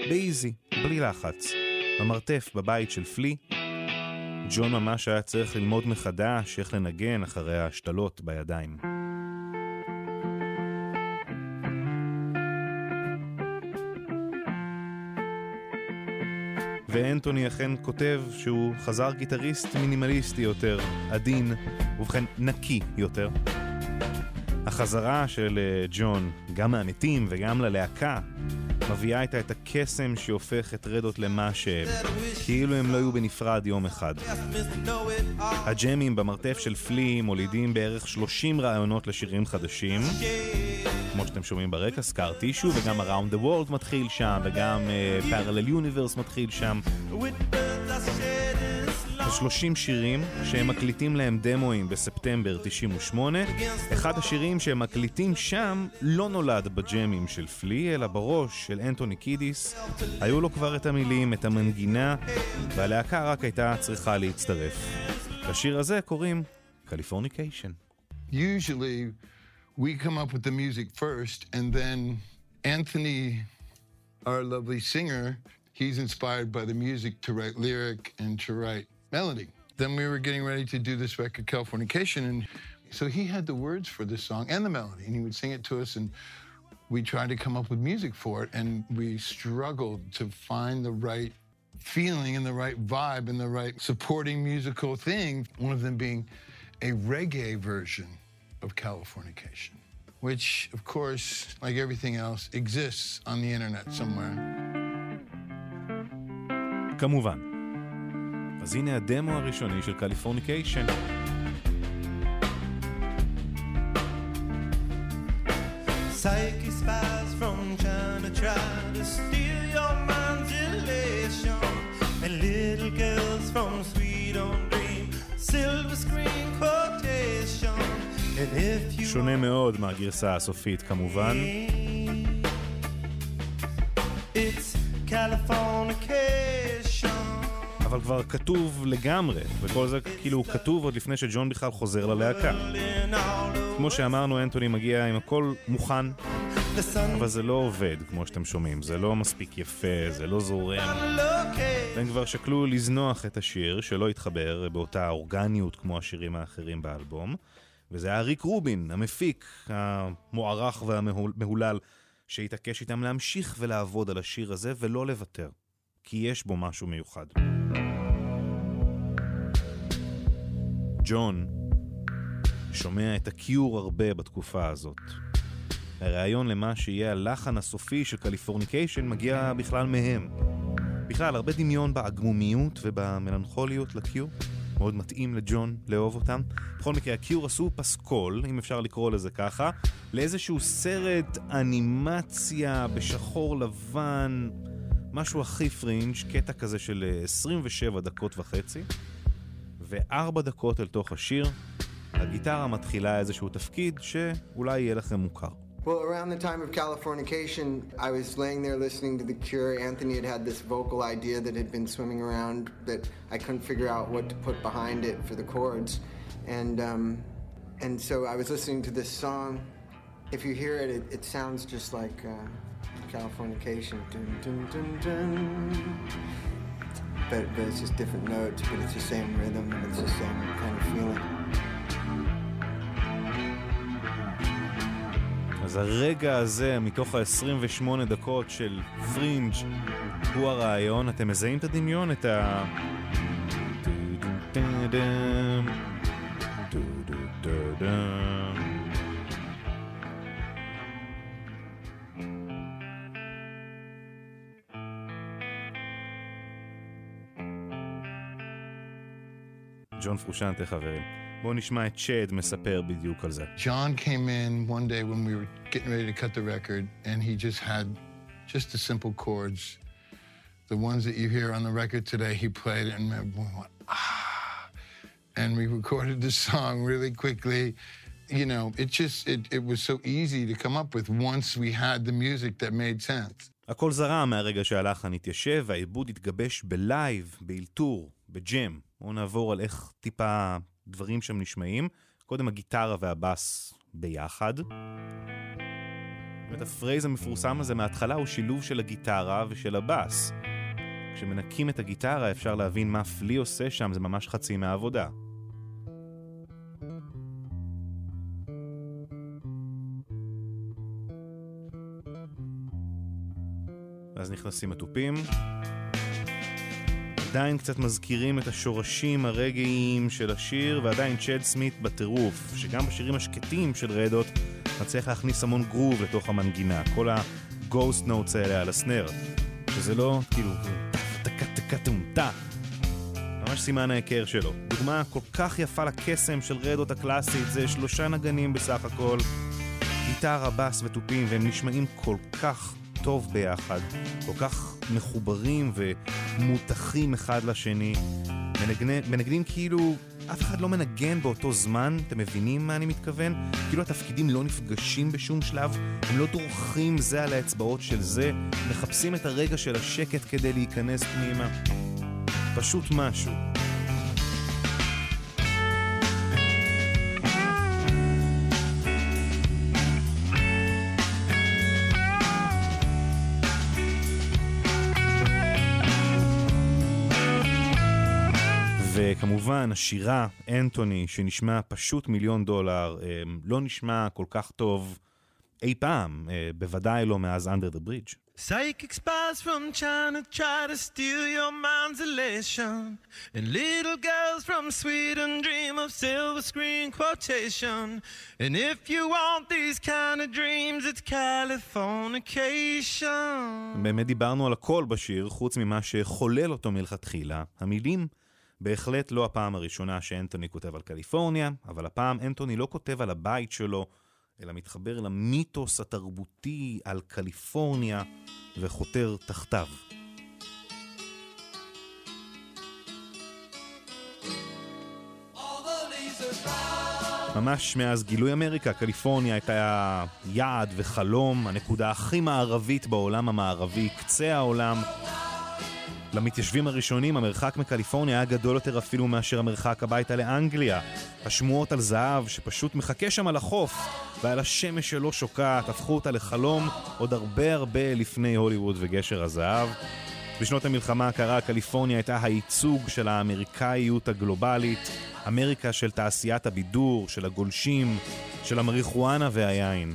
באיזי, בלי לחץ, במרתף בבית של פלי, ג'ון ממש היה צריך ללמוד מחדש איך לנגן אחרי ההשתלות בידיים. ואנתוני אכן כותב שהוא חזר גיטריסט מינימליסטי יותר, עדין, ובכן נקי יותר. החזרה של ג'ון, גם מהמתים וגם ללהקה, מביאה איתה את הקסם שהופך את רד הוט למה שהם, כאילו הם לא היו בנפרד יום אחד. הג'מים במרתף של פלי מולידים בערך 30 רעיונות לשירים חדשים, כמו שאתם שומעים ברקע, סקאר טישו, וגם הראונד דה וורלד מתחיל שם, וגם פרלל יוניברס מתחיל שם. 30 שירים שהם מקליטים להם דמויים בספטמבר 98. אחד השירים שהם מקליטים שם לא נולד בג'מים של פלי, אלא בראש של אנתוני קידיס. היו לו כבר את המילים, את המנגינה, והלהקה רק הייתה צריכה להצטרף. לשיר הזה קוראים Californication. Usually we come up with the music first, and then Anthony, our lovely singer, he's inspired by the music to write lyric and to write melody. Then we were getting ready to do this record, Californication, and so he had the words for this song and the melody, and he would sing it to us, and we tried to come up with music for it, and we struggled to find the right feeling and the right vibe and the right supporting musical thing, one of them being a reggae version of Californication, which, of course, like everything else, exists on the internet somewhere. כמובן. אז הנה הדמו הראשוני של Californication. Psyche spies from China try to steal your mind's elation, and little girls from sweet on dream silver screen quotation. And if you שונה מאוד מהגרסה הסופית כמובן. It's Californication. אבל כבר כתוב לגמרי, וכל זה כאילו כתוב עוד לפני שג'ון בכלל חוזר ללהקה. כמו שאמרנו, אנתוני מגיע עם הכל מוכן, אבל זה לא עובד, כמו שאתם שומעים. זה לא מספיק יפה, זה לא זורם. הם כבר שקלו לזנוח את השיר, שלא התחבר באותה אורגניות כמו השירים האחרים באלבום, וזה היה ריק רובין, המפיק, המוערך והמהולל, שהתעקש איתם להמשיך ולעבוד על השיר הזה ולא לוותר, כי יש בו משהו מיוחד. ג'ון שומע את הקיור הרבה בתקופה הזאת. הרעיון למה שיהיה הלחן הסופי של Californication מגיע בכלל מהם. בכלל, הרבה דמיון באגמומיות ובמלנכוליות לקיור. מאוד מתאים לג'ון לאהוב אותם. בכל מקרה, הקיור עשו פסקול, אם אפשר לקרוא לזה ככה, לאיזשהו סרט אנימציה בשחור לבן, משהו הכי פרינג', קטע כזה של 27 דקות וחצי, וארבע דקות אל תוך השיר, הגיטרה מתחילה איזשהו תפקיד שאולי יהיה לכם מוכר. Well, around the time of Californication, I was laying there listening to The Cure. Anthony had had this vocal idea that had been swimming around that I couldn't figure out what to put behind it for the chords. And so I was listening to this song. If you hear it, it sounds just like Californication. Dun, dun, dun, dun. But it's just different notes, but it's the same rhythm and it's the same kind of feeling. אז אז הרגע הזה מתוך ה-28 דקות של פרינג' הוא הרעיון. אתם מזהים את הדמיון, את ה... ג'ון פרושנטה, חברים. בואו נשמע את שד מספר בדיוק על זה. John came in one day when we were getting ready to cut the record, and he just had just the simple chords, the ones that you hear on the record today. He played, and everyone went, ah! And we recorded the song really quickly. You know, it just, it was so easy to come up with once we had the music that made sense. הכל זרם מהרגע שהלחן התיישב, והעיבוד התגבש בלייב, באלתור, בג'ם. בואו נעבור על איך טיפה דברים שם נשמעים. קודם הגיטרה והבאס ביחד. באמת הפרייז המפורסם הזה מההתחלה הוא שילוב של הגיטרה ושל הבאס. כשמנקים את הגיטרה אפשר להבין מה פלי עושה שם, זה ממש חצי מהעבודה. ואז נכנסים התופים. עדיין קצת מזכירים את השורשים הרגעיים של השיר, ועדיין צ'ד סמית בטירוף, שגם בשירים השקטים של רדות מצליח להכניס המון גרוב לתוך המנגינה, כל הגוסט נוטס האלה על הסנר, שזה לא כאילו טה-טה-טה-טה-טה-טה, ממש סימן ההיכר שלו. דוגמה כל כך יפה לקסם של רדות הקלאסית, זה 3 נגנים בסך הכל, גיטרה, בס וטופים, והם נשמעים כל כך טוב ביחד, כל כך מחוברים ומותחים אחד לשני, מנגנים כאילו אף אחד לא מנגן באותו זמן, אתם מבינים מה אני מתכוון? כאילו התפקידים לא נפגשים בשום שלב, הם לא דורכים זה על האצבעות של זה, מחפשים את הרגע של השקט כדי להיכנס פנימה, פשוט משהו. וכמובן השירה אנטוני, שנשמע פשוט $1,000,000, לא נשמע כל כך טוב אי פעם, בוודאי לא מאז Under the Bridge. Psychic spies from China try to steal your mind's elation, and little girls from Sweden dream of silver screen quotation, and if you want these kind of dreams it's Californication. באמת דיברנו על הכל בשיר, חוץ ממה שחולל אותו מלכתחילה, המילים. בהחלט לא הפעם הראשונה שאנטוני כותב על קליפורניה, אבל הפעם אנטוני לא כותב על הבית שלו, אלא מתחבר למיתוס התרבותי על קליפורניה וחותר תחתיו. ממש מאז גילוי אמריקה, קליפורניה הייתה יעד וחלום, הנקודה הכי מערבית בעולם המערבי, קצה העולם. למתיישבים הראשונים, המרחק מקליפורניה היה גדול יותר אפילו מאשר המרחק הביתה לאנגליה. השמועות על זהב שפשוט מחכה שם על החוף, ועל השמש שלא שוקעת, הפכו אותה לחלום עוד הרבה הרבה לפני הוליווד וגשר הזהב. בשנות המלחמה הקרה, קליפורניה הייתה הייצוג של האמריקאיות הגלובלית, אמריקה של תעשיית הבידור, של הגולשים, של המריחואנה והיין.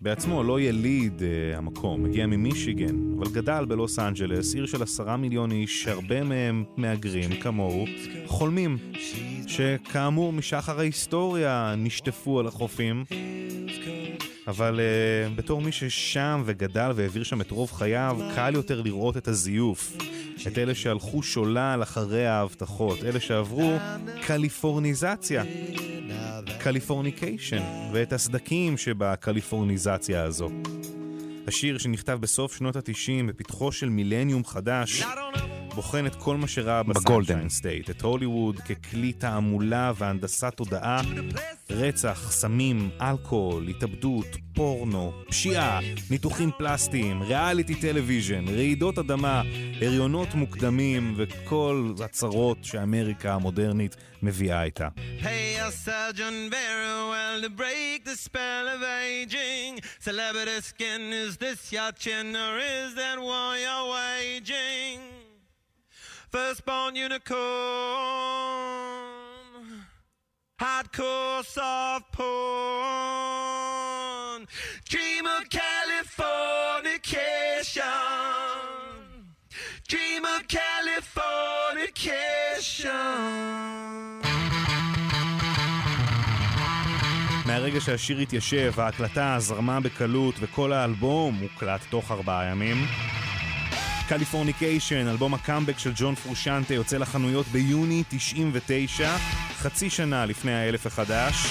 בעצמו לא יליד המקום, מגיע ממישיגן, אבל גדל בלוס אנג'לס, עיר של 10 מיליון איש, שהרבה מהם מהגרים כמוהו, חולמים, שכאמור משחר ההיסטוריה נשטפו על החופים. אבל בתור מי ששם וגדל והעביר שם את רוב חייו, קל יותר לראות את הזיוף, את אלה שהלכו שולל אחרי ההבטחות, אלה שעברו קליפורניזציה, קליפורניקיישן, ואת הסדקים שבקליפורניזציה הזו. השיר שנכתב בסוף שנות ה-90 בפתחו של מילניום חדש, בוחן את כל מה שראה בסנשיין סטייט, את הוליווד ככלי תעמולה והנדסת תודעה, רצח, סמים, אלכוהול, התאבדות, פורנו, פשיעה, ניתוחים פלסטיים, ריאליטי טלוויז'ן, רעידות אדמה, הריונות מוקדמים וכל הצרות שאמריקה המודרנית מביאה איתה. Hey, I'll Sergeant very well to break the spell of aging. Celebrity skin, is this your chin or is that why you're waging? Firstborn unicorn. Hardcore soft porn. Dream of Californication. Dream of Californication. מהרגע שהשיר התיישב, ההקלטה זרמה בקלות וכל האלבום הוקלט תוך 4 ימים. Californication, אלבום הקאמבק של ג'ון פרושנטה, יוצא לחנויות ביוני 99, חצי שנה לפני האלף החדש.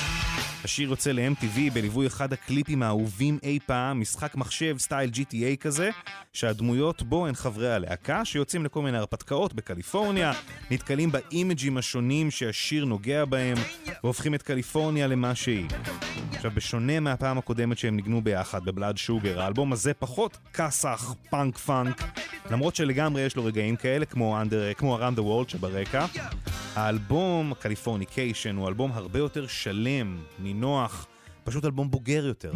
השיר יוצא ל-MTV בליווי אחד הקליפים האהובים אי פעם, משחק מחשב סטייל GTA כזה, שהדמויות בו הן חברי הלהקה, שיוצאים לכל מיני הרפתקאות בקליפורניה, נתקלים באימג'ים השונים שהשיר נוגע בהם, והופכים את קליפורניה למה שהיא. עכשיו, בשונה מהפעם הקודמת שהם ניגנו ביחד בבלאד שוגר, האלבום הזה פחות קסח, פאנק פאנק, למרות שלגמרי יש לו רגעים כאלה כמו Around the World שברקע. האלבום Californication הוא אלבום הרבה יותר שלם, נינוח, פשוט אלבום בוגר יותר.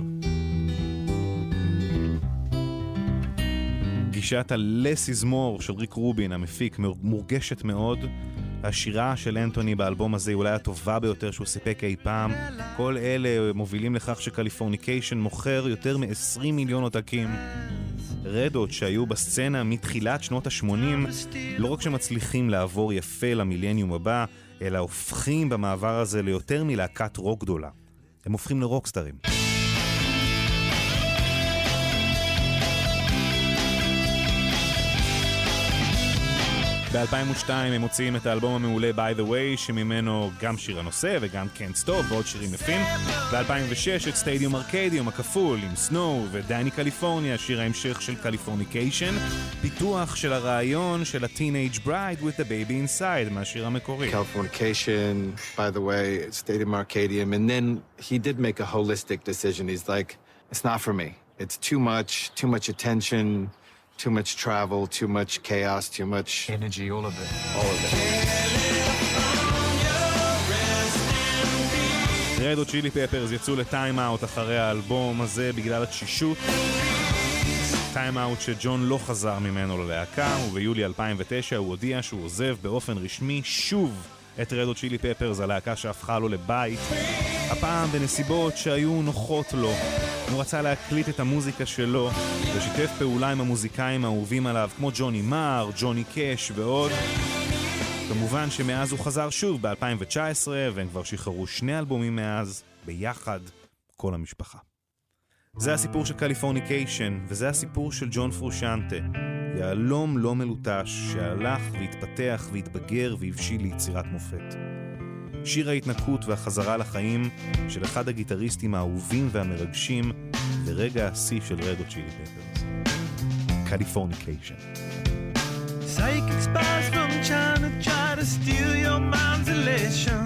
גישת הלס איזמור של ריק רובין המפיק מורגשת מאוד. השירה של אנטוני באלבום הזה היא אולי הטובה ביותר שהוא סיפק אי פעם. כל אלה מובילים לכך שקליפורניקיישן מוכר יותר מ20 מיליון עותקים. רד הוט שהיו בסצנה מתחילת שנות ה-80 לא רק שמצליחים לעבור יפה למילניום הבא, אלא הופכים במעבר הזה ליותר מלהקת רוק גדולה. הם הופכים לרוקסטרים. ב-2002 הם מוציאים את האלבום המעולה By the Way, שממנו גם שיר הנושא וגם Can't Stop ועוד שירים יפים. ב-2006 את Stadium Arcadium הכפול עם Snow ודני קליפורניה, שיר ההמשך של Californication, פיתוח של הרעיון של ה-Teenage Bride with the Baby Inside מהשיר המקורי. Californication, By the Way, Stadium Arcadium, and then he did make a holistic decision. He's like, it's not for me. It's too much attention. Too much travel, too much chaos, too much energy, all of it. All of it. Red Hot Chili Peppers יצאו לטיים אאוט אחרי האלבום הזה בגלל התשישות. טיים אאוט שג'ון לא חזר ממנו ללהקה, וביולי 2009 הוא הודיע שהוא עוזב באופן רשמי שוב את Red Hot Chili Peppers, הלהקה שהפכה לו לבית. הפעם בנסיבות שהיו נוחות לו. הוא רצה להקליט את המוזיקה שלו ושיתף פעולה עם המוזיקאים האהובים עליו כמו ג'וני מר, ג'וני קש ועוד. כמובן שמאז הוא חזר שוב ב-2019 והם כבר שחררו 2 אלבומים מאז ביחד כל המשפחה. זה הסיפור של Californication וזה הסיפור של ג'ון פרושנטה. יעלום לא מלוטש שהלך והתפתח והתבגר והבשיל ליצירת מופת. שיר ההתנקות והחזרה לחיים של אחד הגיטריסטים האהובים והמרגשים ברגע השיא של Red Hot Chili Peppers. Californication. Psychic spies from China try to steal your mind's elation.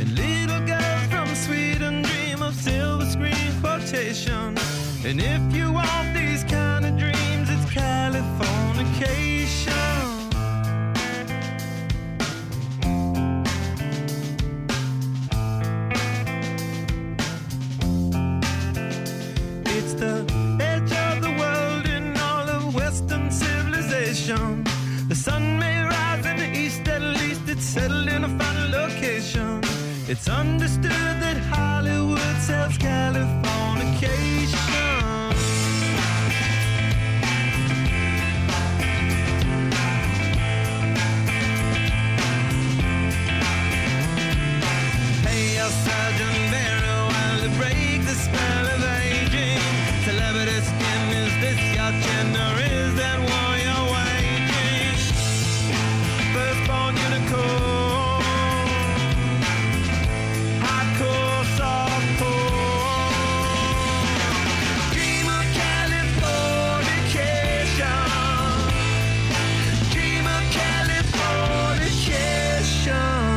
And little girls from Sweden dream of silver screen quotation. And if you want these kind of dreams, it's Californication. The edge of the world in all of Western civilization. The sun may rise in the east, at least it's settled in a final location. It's understood that Hollywood sells Californication. Hey, I'll Sergeant Barrow, while to break the spell of aging. Celebrity skin, is this your chin or is that why you're waiting? Firstborn unicorn, hardcore soft porn. Dream of Californication, dream of Californication.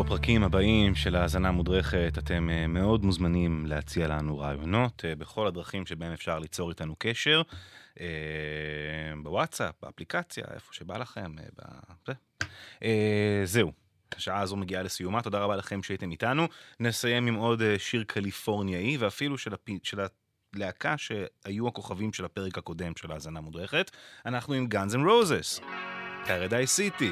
בפרקים הבאים של ההזנה מודרכת אתם מאוד מוזמנים להציע לנו רעיונות בכל הדרכים שבהם אפשר ליצור איתנו קשר בוואטסאפ, באפליקציה, איפה שבא לכם. זהו, השעה הזו מגיעה לסיומה, תודה רבה לכם שהייתם איתנו. נסיים עם עוד שיר קליפורניאי ואפילו של הלהקה שהיו הכוכבים של הפרק הקודם של ההזנה מודרכת. אנחנו עם Guns and Roses, Paradise City.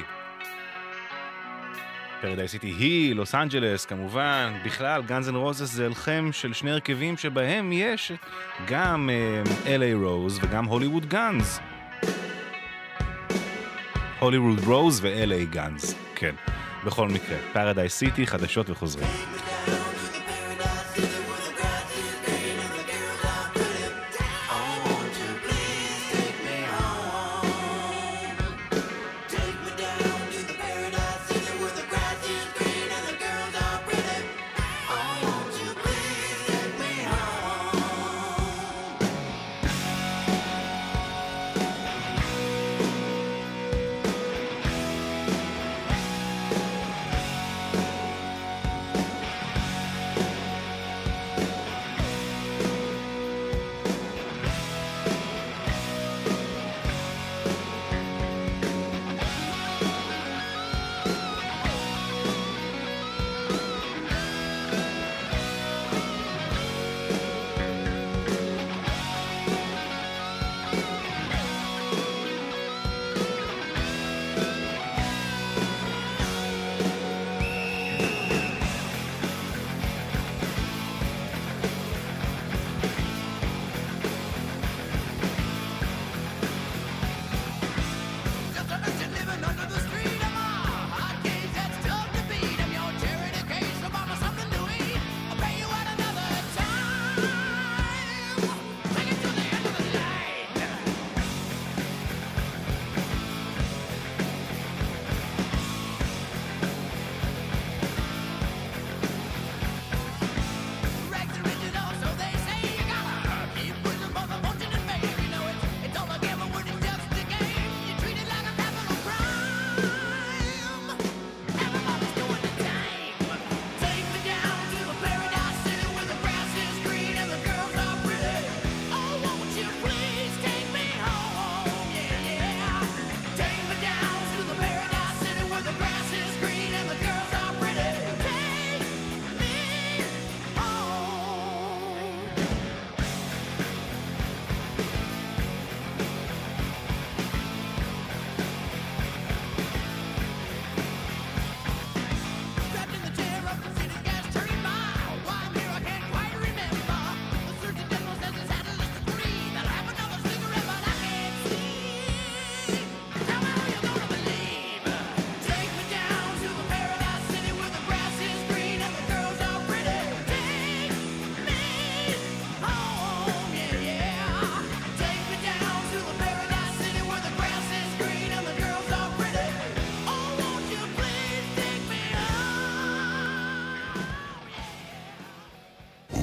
Paradise City היא, לוס אנג'לס כמובן, בכלל Guns N' Roses זה הלחם של שני הרכבים שבהם יש גם LA Rose וגם Hollywood Guns. Hollywood Rose ו-LA Guns, כן, בכל מקרה, Paradise City, חדשות וחוזרים.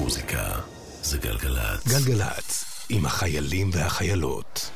מוזיקה זה גלגלץ. גלגלץ עם החיילים והחיילות.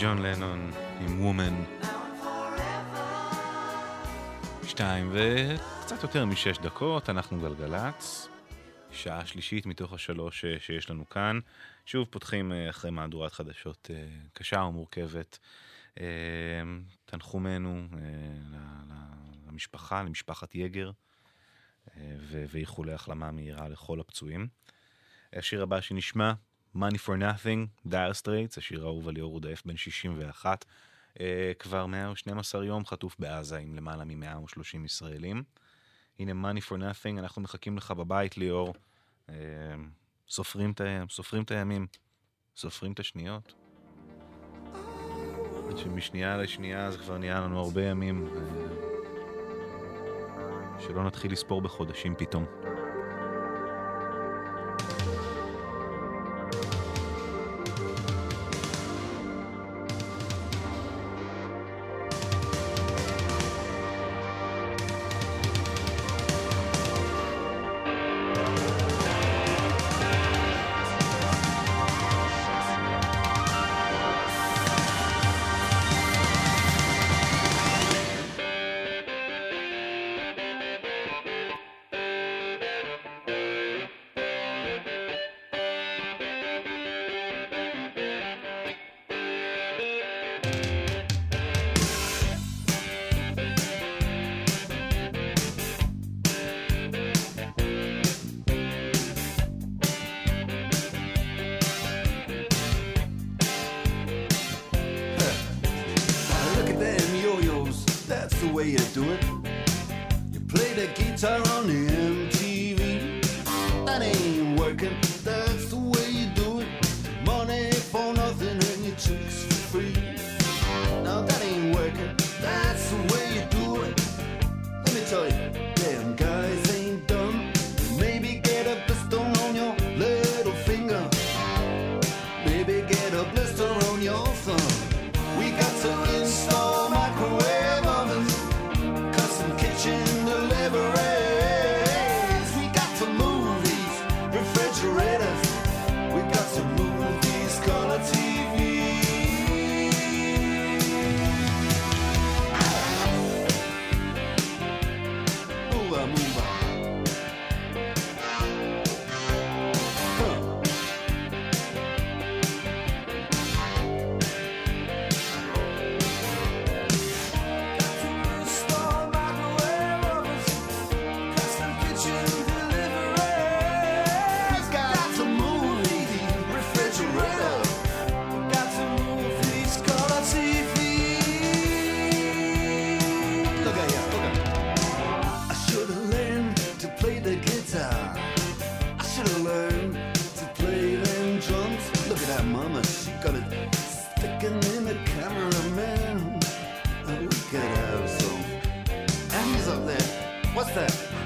ג'ון לנון עם וומן 2 וקצת יותר משש דקות. אנחנו גלגלץ, שעה שלישית מתוך השלוש שיש לנו כאן. שוב פותחים אחרי מהדורת חדשות קשה ומורכבת. תנחומנו למשפחה, למשפחת יגר, ואיחולי החלמה מהירה לכל הפצועים. השיר הבא שנשמע Money for Nothing, Dire Straits, השיר האהוב על יורוד האף בן 61, כבר 112 יום חטוף בעזה עם למעלה מ-130 ישראלים. הנה Money for Nothing, אנחנו מחכים לך בבית ליאור, סופרים את הימים, סופרים את השניות. משנייה לשנייה זה כבר נהיה לנו הרבה ימים, שלא נתחיל לספור בחודשים פתאום. way you do it. You play the guitar on the MTV. That ain't working, that's the way you do it. Money for nothing and your chicks for free. Now that ain't working, that's the way you do it. Let me tell you, damn guys ain't dumb. Maybe get a blister on your little finger. Maybe get a blister on your thumb. We got to install microwave ovens, custom kitchen deliveries. We got to move these refrigerators. We got to move these color TVs. Move on, move on.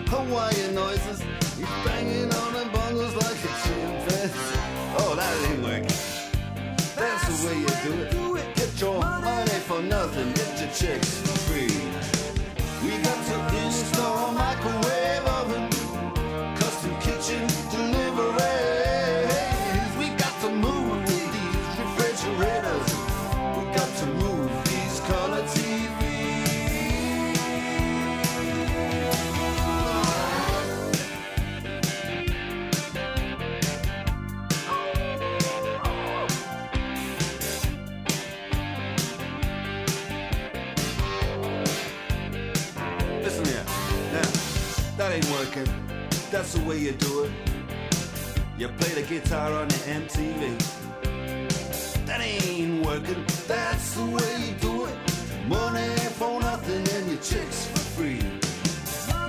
Hawaiian noises, he's banging on the bongos like a chimpanzee. Oh, that ain't working. That's the way you do it. Get your money for nothing, get your chicks for free. We got to install microwave oven, custom kitchen deliveries. We got to move these refrigerators. We got to move these color TVs. That's the way you do it. You play the guitar on the MTV. That ain't working. That's the way you do it. Money for nothing and your chicks for free.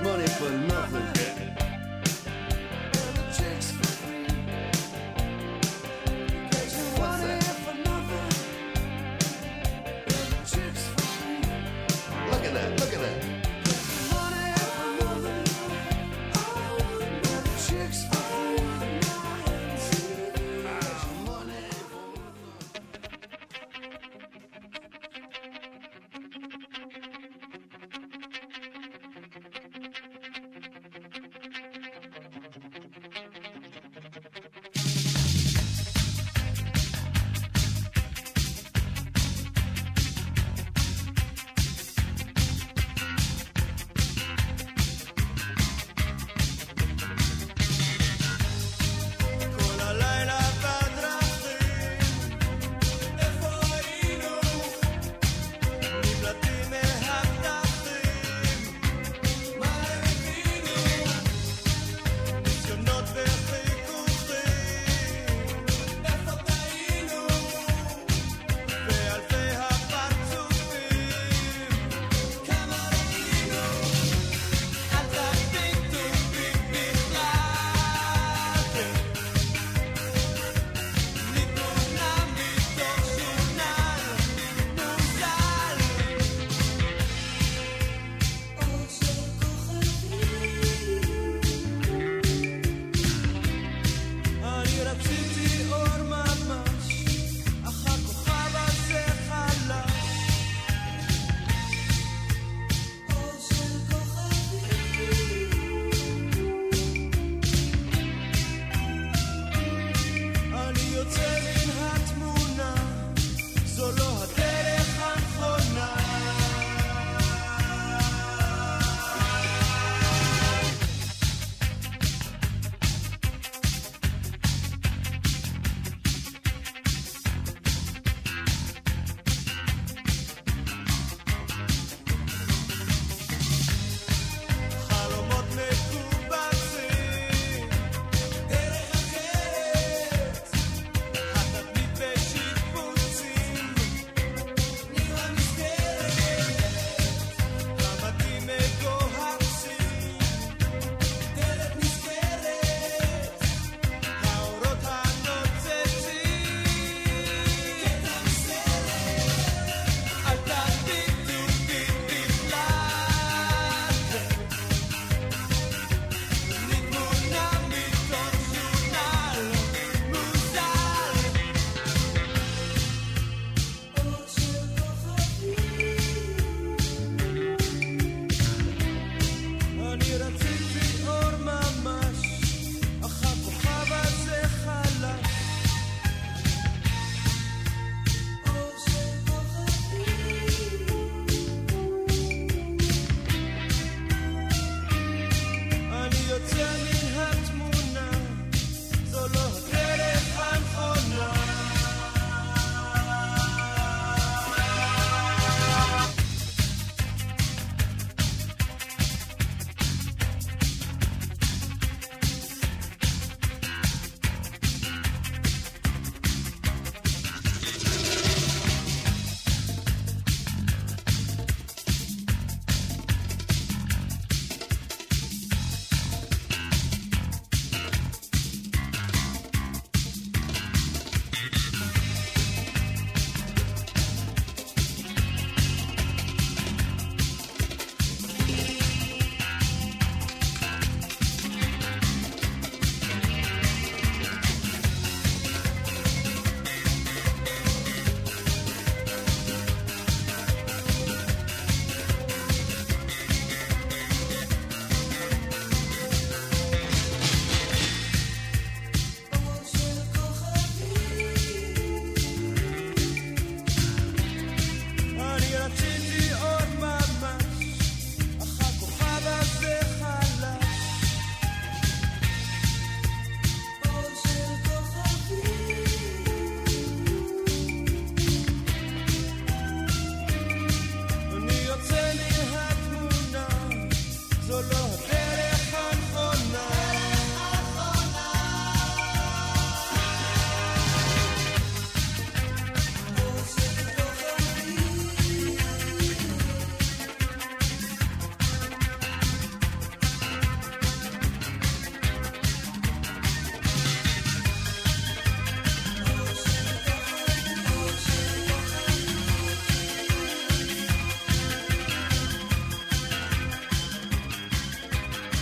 Money for nothing and your chicks for free. What's that? Look at that, look at that.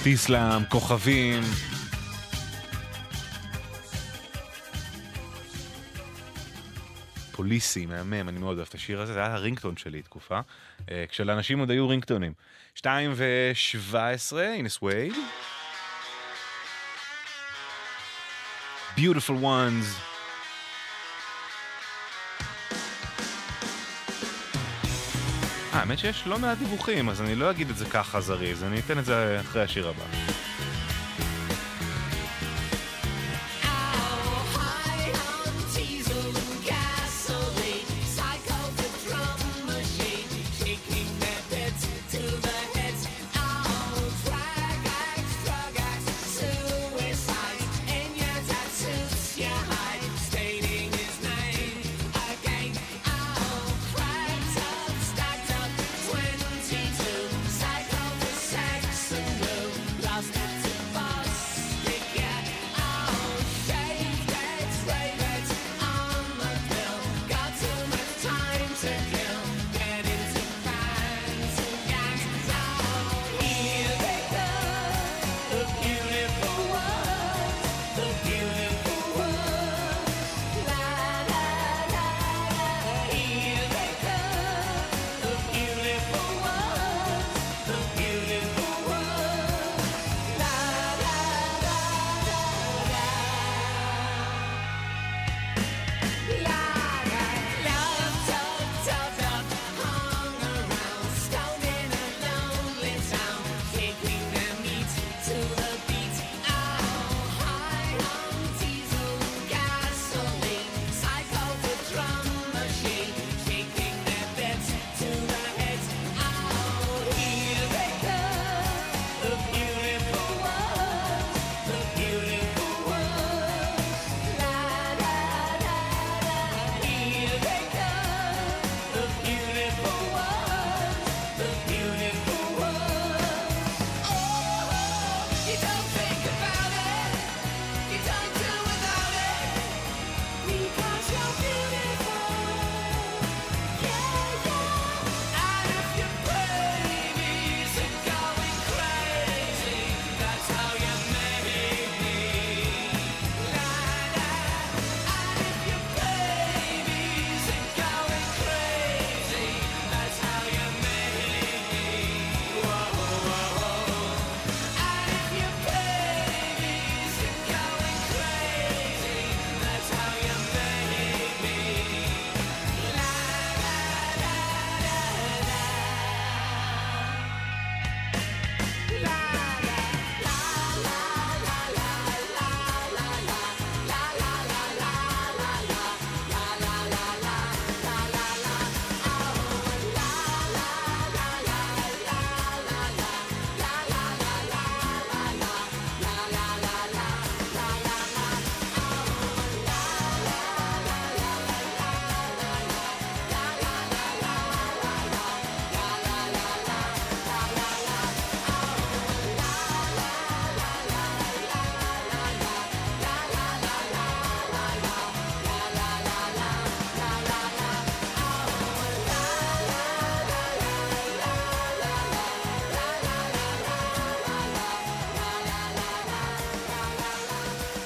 איסלאם, כוכבים. פוליסי, מהמם, אני מאוד אוהב את השיר הזה, זה היה הרינגטון שלי תקופה, כשלאנשים עוד היו רינגטונים. 2:17, הנה סווייד. Beautiful ones. האמת שיש לא מעט דיווחים, אז אני לא אגיד את זה ככה זריז, אני אתן את זה אחרי השיר הבא.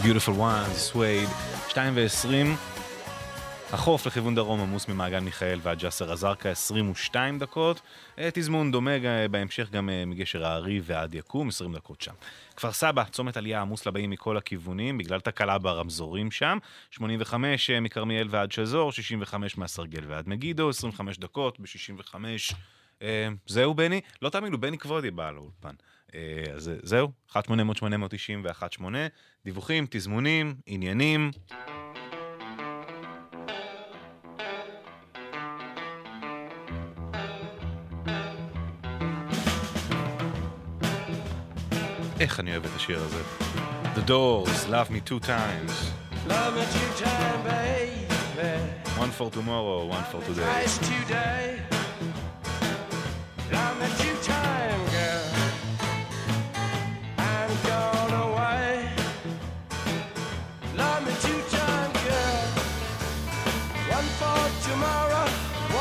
Beautiful Ones, סווייד, 2:20, החוף לכיוון דרום עמוס ממעגן מיכאל ועד ג'סר אזרקה, 22 דקות, תזמון דומה בהמשך גם מגשר הערי ועד יקום, 20 דקות שם. כפר סבא, צומת עלייה עמוס לבאים מכל הכיוונים, בגלל תקלה ברמזורים שם, 85 מקרמיאל ועד שזור, 65 מהסרגל ועד מגידו, 25 דקות ב-65, זהו בני, לא תאמינו, בני כבודי בא לאולפן. אז זהו, 1-800-891-8, דיווחים, תזמונים, עניינים. איך אני אוהב את השיר הזה. The Doors, Love Me Two Times. Love me two times, baby. One for tomorrow, one for today. It's today. Love me two times, girl. Tomorrow,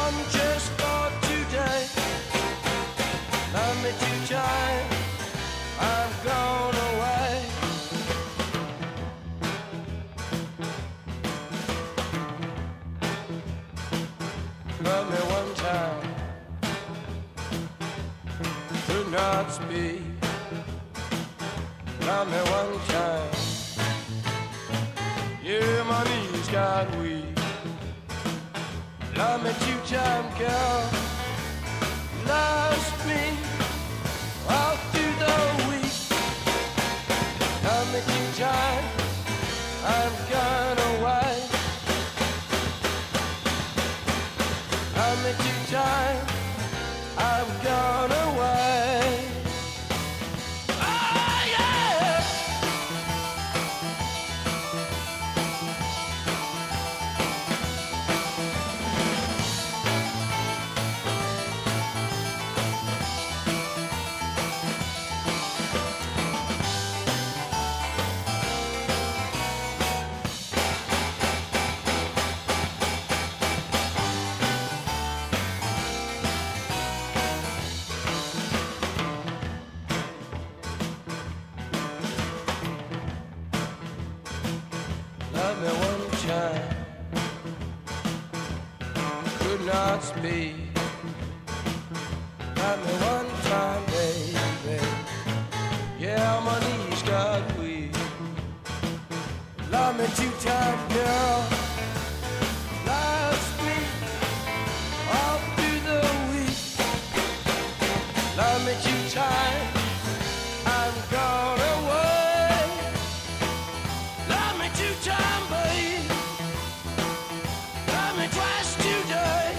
one just for today. Love me two times. I've got love me one time. Do not speak. Love me one time. Yeah, my knees got weak. Love me two time, girl. Love me all through the week. Love me two time. I'm gone away. Love me two time. I'm gone away. Be got me one time, baby. Yeah, my knees got weak. Love me two time, girl. Love's me all through the week. Love me two time. I'm gone away. Love me two time, baby. Love me twice today.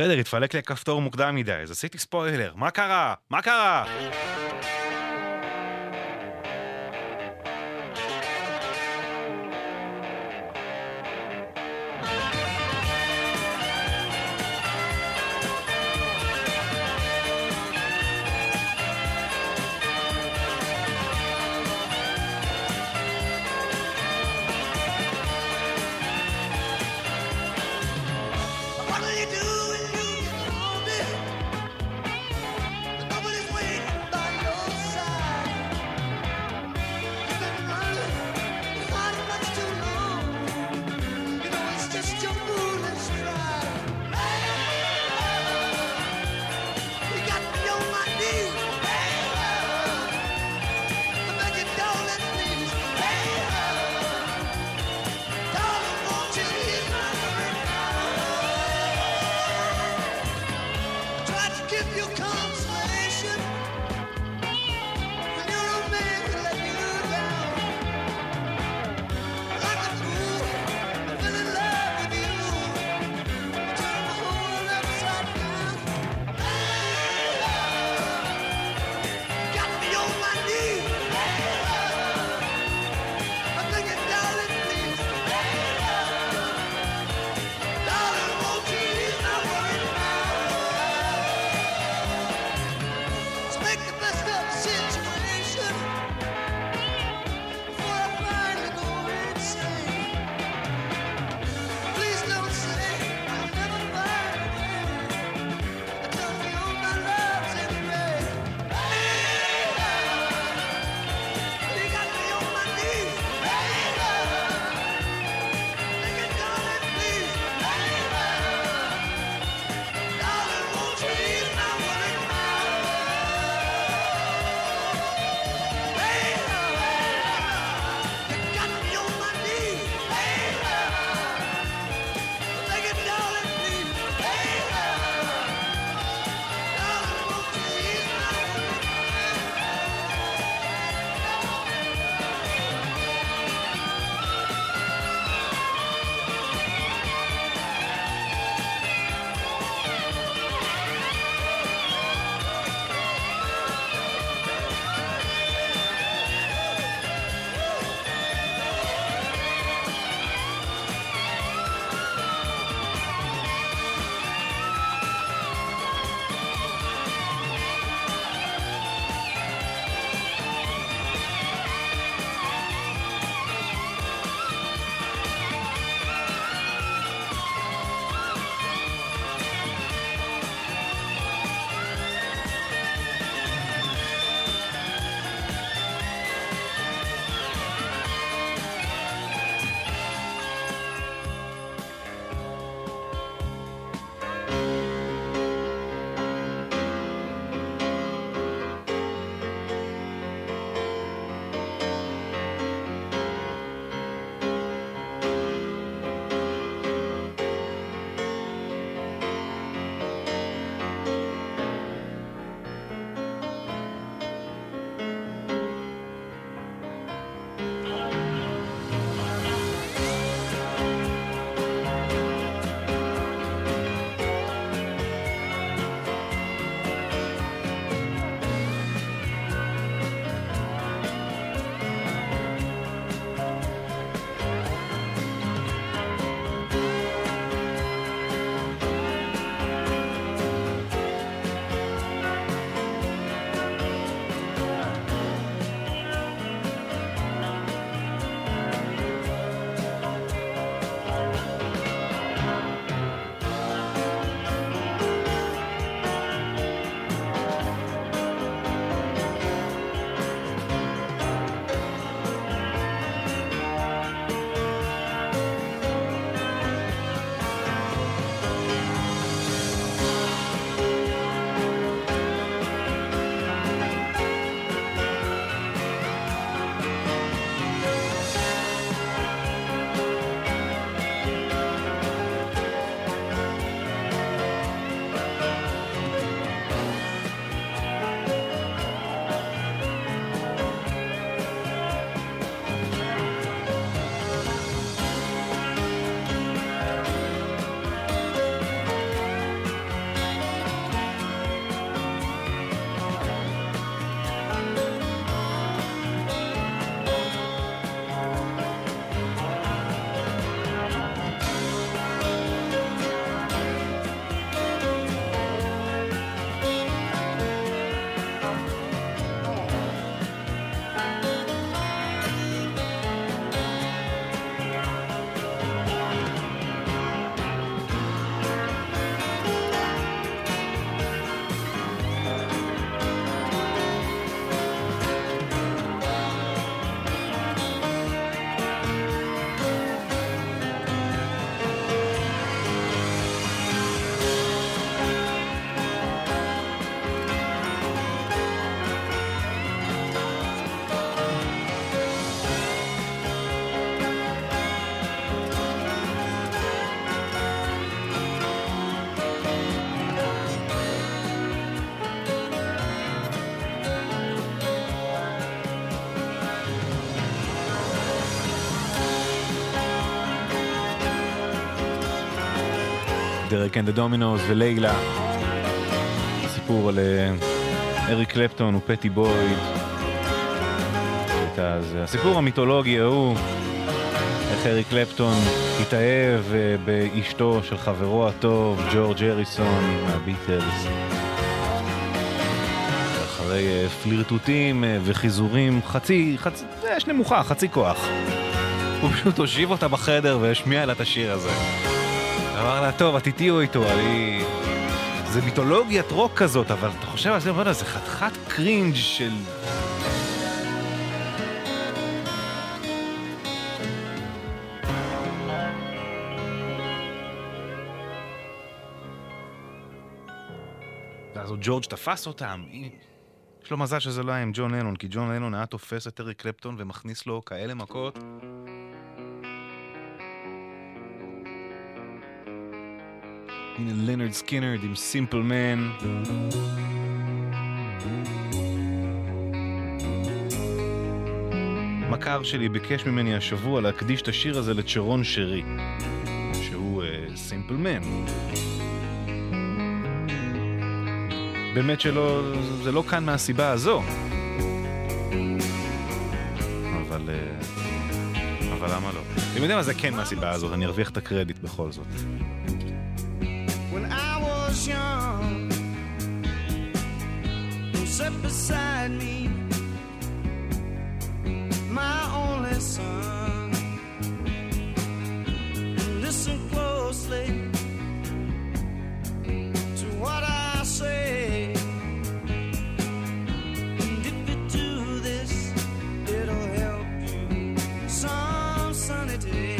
בסדר, התפלק לי הכפתור מוקדם מדי, אז עשיתי ספוילר, מה קרה? מה קרה? דרק אנד הדומינוס ולילה. סיפור על אריק קלפטון ופטי בויד. הסיפור המיתולוגי הוא איך אריק קלפטון התאהב באשתו של חברו הטוב ג'ורג' אריסון מהביטלס. אחרי פלירטוטים וחיזורים יש נמוכה, חצי כוח. הוא פשוט הושיב אותה בחדר והשמיע לה את השיר הזה. אמר לה, טוב, את תהיו איתו, אני... זה מיתולוגיית רוק כזאת, אבל אתה חושב על זה, אבל זה חתיכת קרינג' של... אז ג'ורג' תפס אותם. יש לו מזל שזה לא היה עם ג'ון לנון, כי ג'ון לנון היה תופס את אריק קלפטון ומכניס לו כאלה מכות. הנה לינרד סקינרד עם סימפל מן. מכר שלי ביקש ממני השבוע להקדיש את השיר הזה לצ'רון שרי, שהוא סימפל מן. באמת שלא, זה לא כאן מהסיבה הזו. אבל למה לא? אתם יודעים מה זה כן מהסיבה הזאת, אני ארוויח את הקרדיט בכל זאת. When I was young, who sat beside me, my only son, listen closely to what I say, and if you do this, it'll help you some sunny day.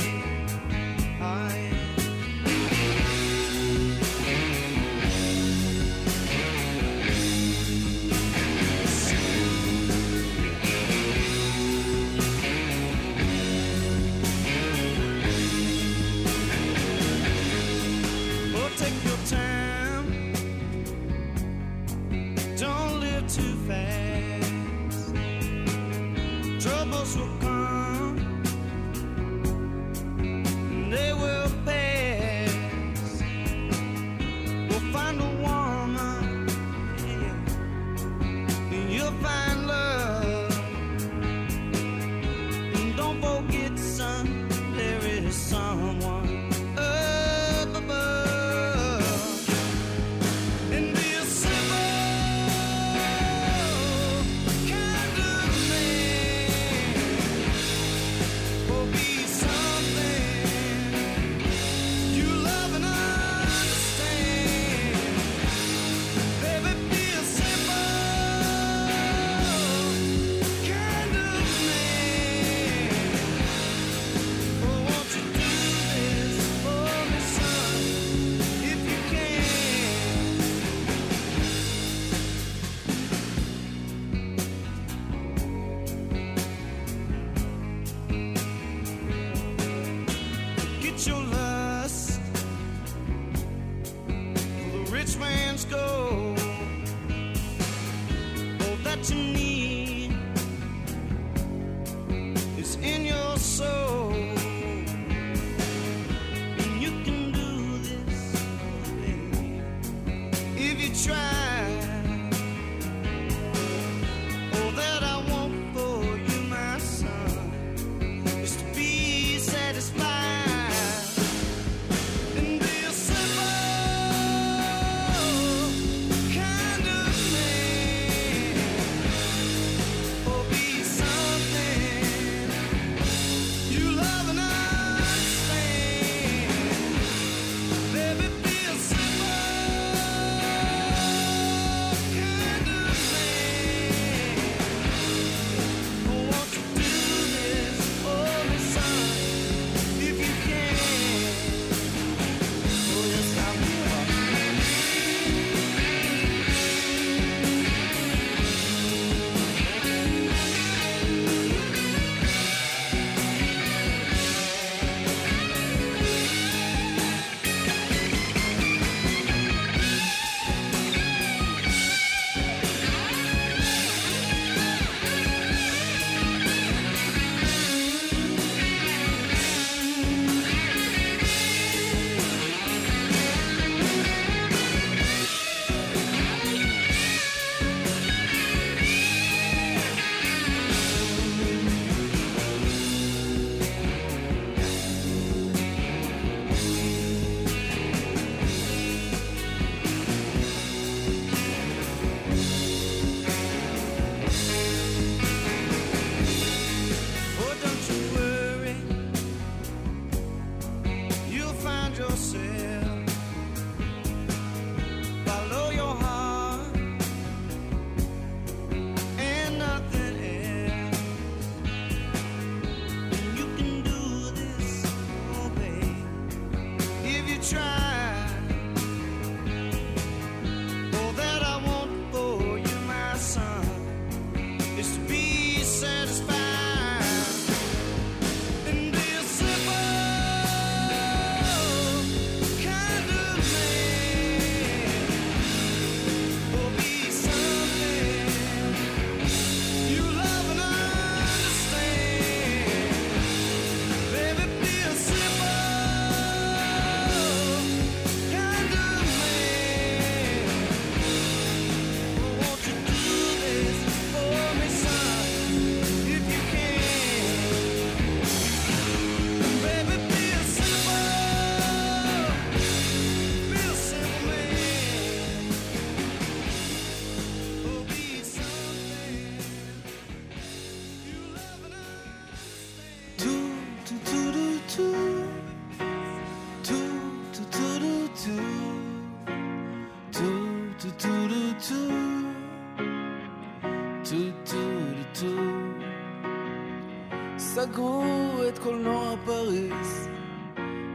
סגרו את קולנוע פריז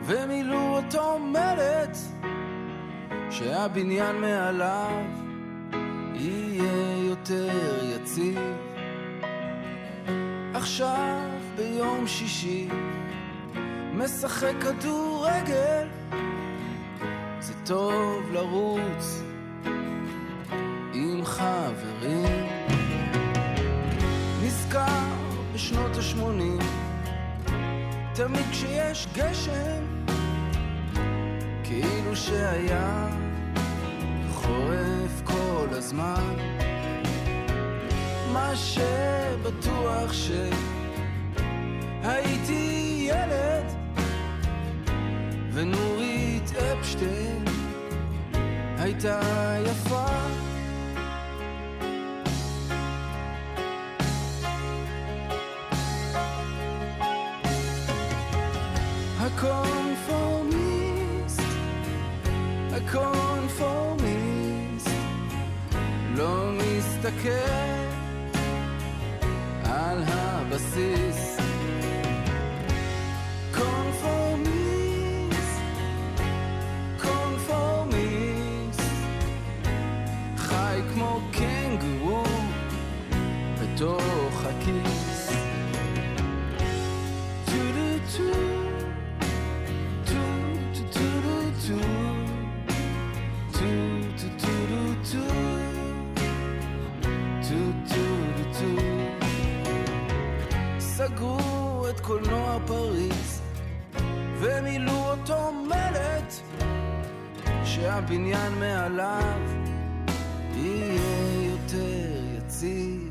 ומילאו אותו מלט שהבניין מעליו יהיה יותר יציב עכשיו ביום שישי משחק כדורגל זה טוב לרוץ עם חברים נזכר בשנות ה-80 תמיד כשיש גשם כאילו שהיה חורף כל הזמן מה שבטוח שהייתי ילד ונורית אפשטיין הייתה יפה A conformist לא מסתכל על הבסיס Conformist חי כמו קנגורו בתוך הכיס סגרו את קולנוע פריז ומילאו אותו מלט שהבניין מעליו יהיה יותר יציב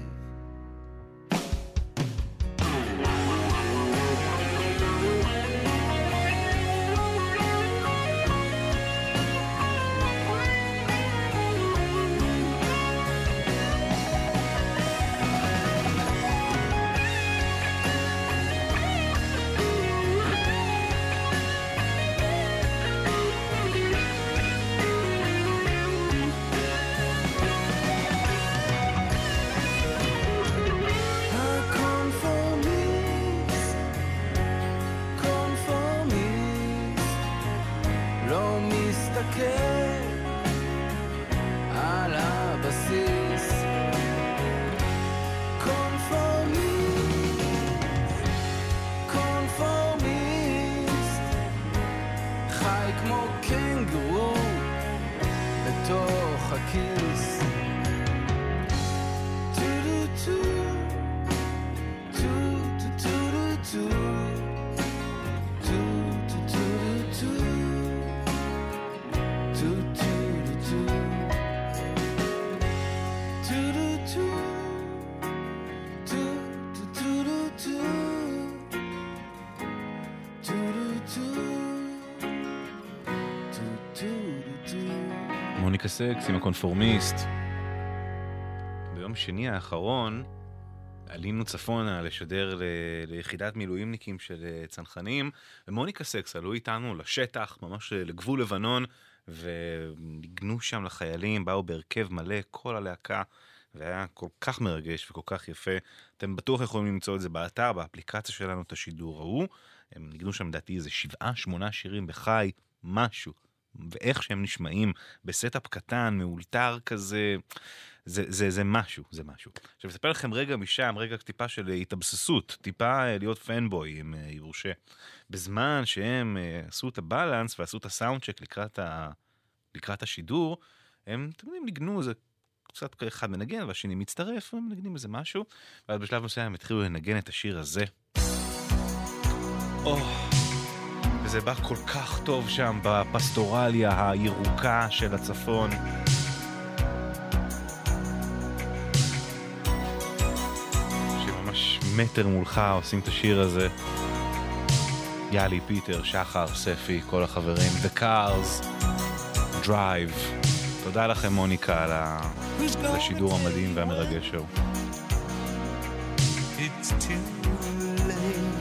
סקס עם הקונפורמיסט. ביום שני האחרון עלינו צפונה לשדר ליחידת מילואימניקים של צנחנים, ומוניקה סקס עלו איתנו לשטח, ממש לגבול לבנון, וניגנו שם לחיילים, באו בהרכב מלא, כל הלהקה, והיה כל כך מרגש וכל כך יפה. אתם בטוח יכולים למצוא את זה באתר, באפליקציה שלנו, את השידור ראו. הם ניגנו שם דעתי איזה 7-8 שירים בחי, משהו. ואיך שהם נשמעים בסטאפ קטן, מאולתר כזה, זה משהו, זה משהו. עכשיו, אספר לכם רגע משם, רגע טיפה של התאבססות, טיפה להיות פנבוי עם יורשה. בזמן שהם עשו את הבלנס ועשו את הסאונדשק לקראת השידור, הם, אתם יודעים, ניגנו, זה קצת אחד מנגן, והשני מצטרף, הם מנגנים איזה משהו, ועד בשלב מסוים הם התחילו לנגן את השיר הזה. זה בא כל כך טוב שם בפסטורליה הירוקה של הצפון. שממש מטר מולך עושים את השיר הזה. יאלי, פיטר, שחר, ספי, כל החברים. The Cars, Drive. תודה לכם מוניקה על השידור המדהים והמרגש שלו. It's too late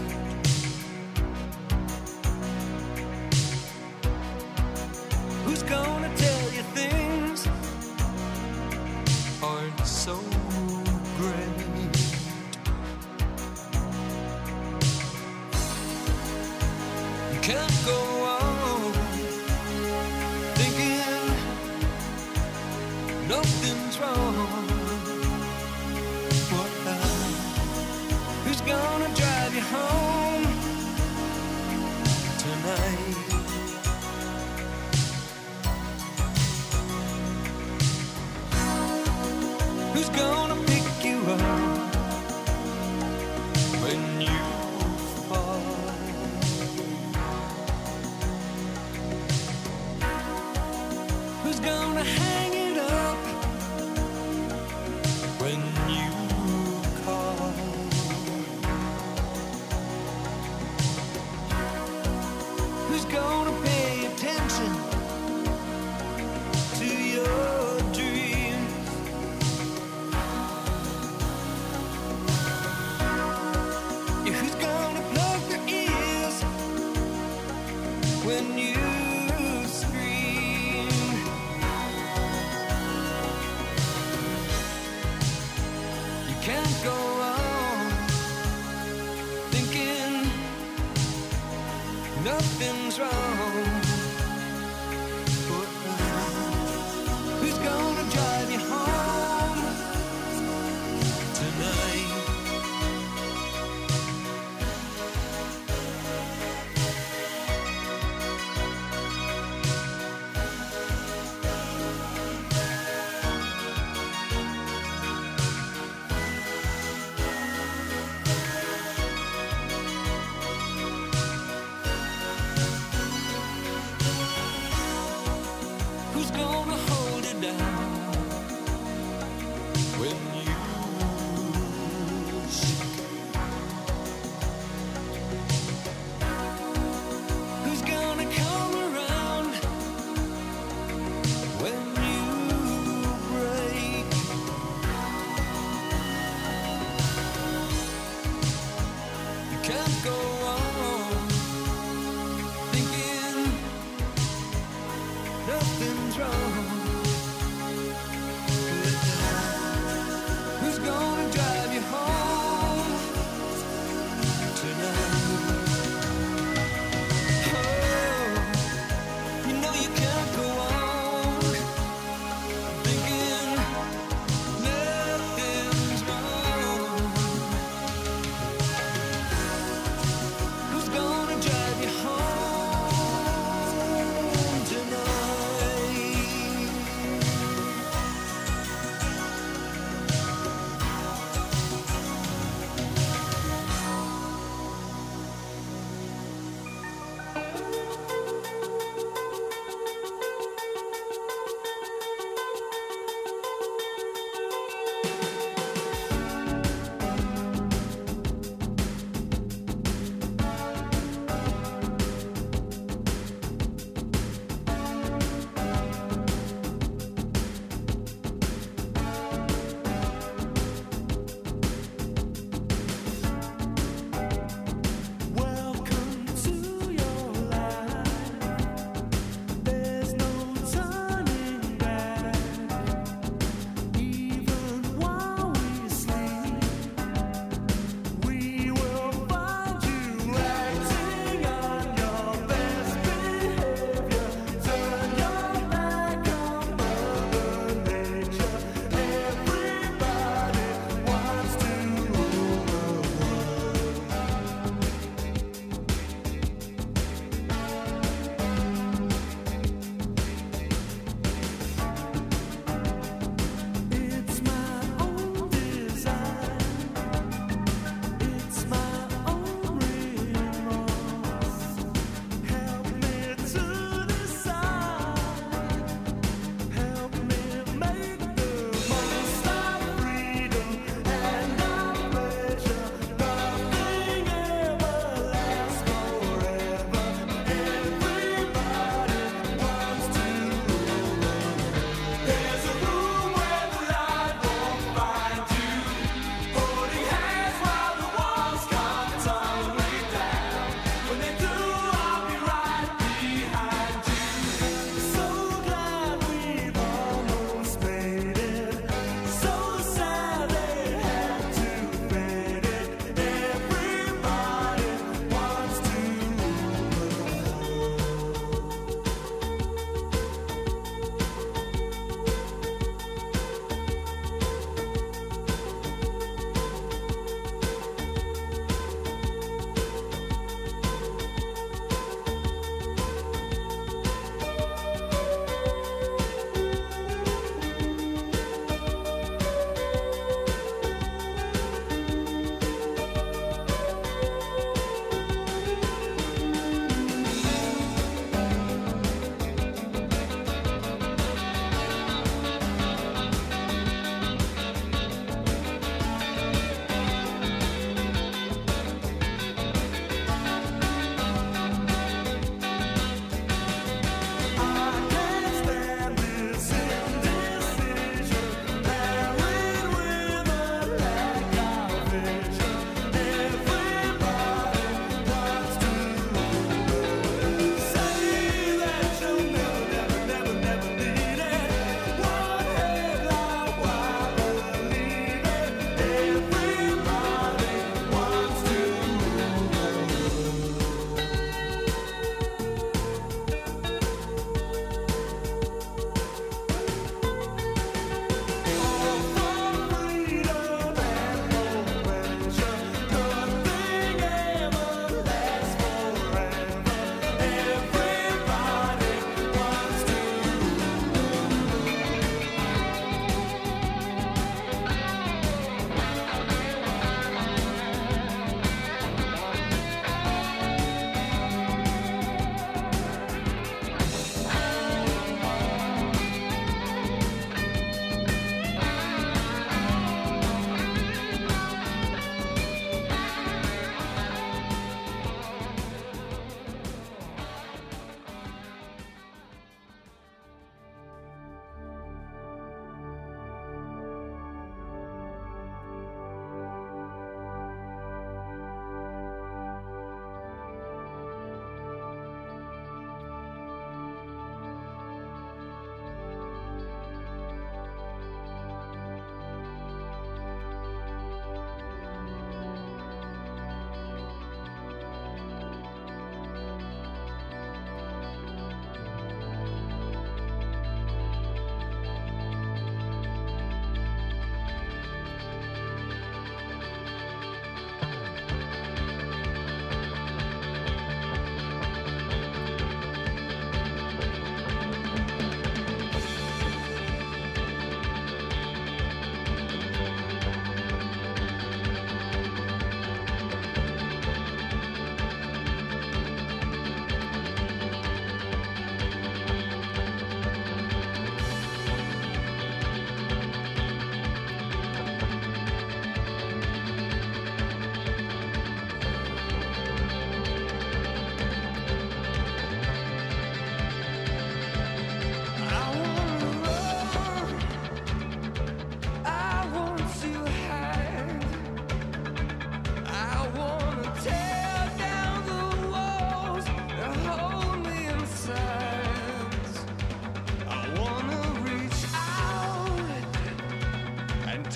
Gonna tell you things aren't so breath. You can't go on thinking nothing's wrong. Who's gonna drive you home tonight? Who's gonna pick you up when you fall? Who's gonna hang it up when you call? Who's gonna pay attention to your when you scream? You can't go on thinking nothing's wrong. Who's gonna drive you home tonight? Nothing's wrong.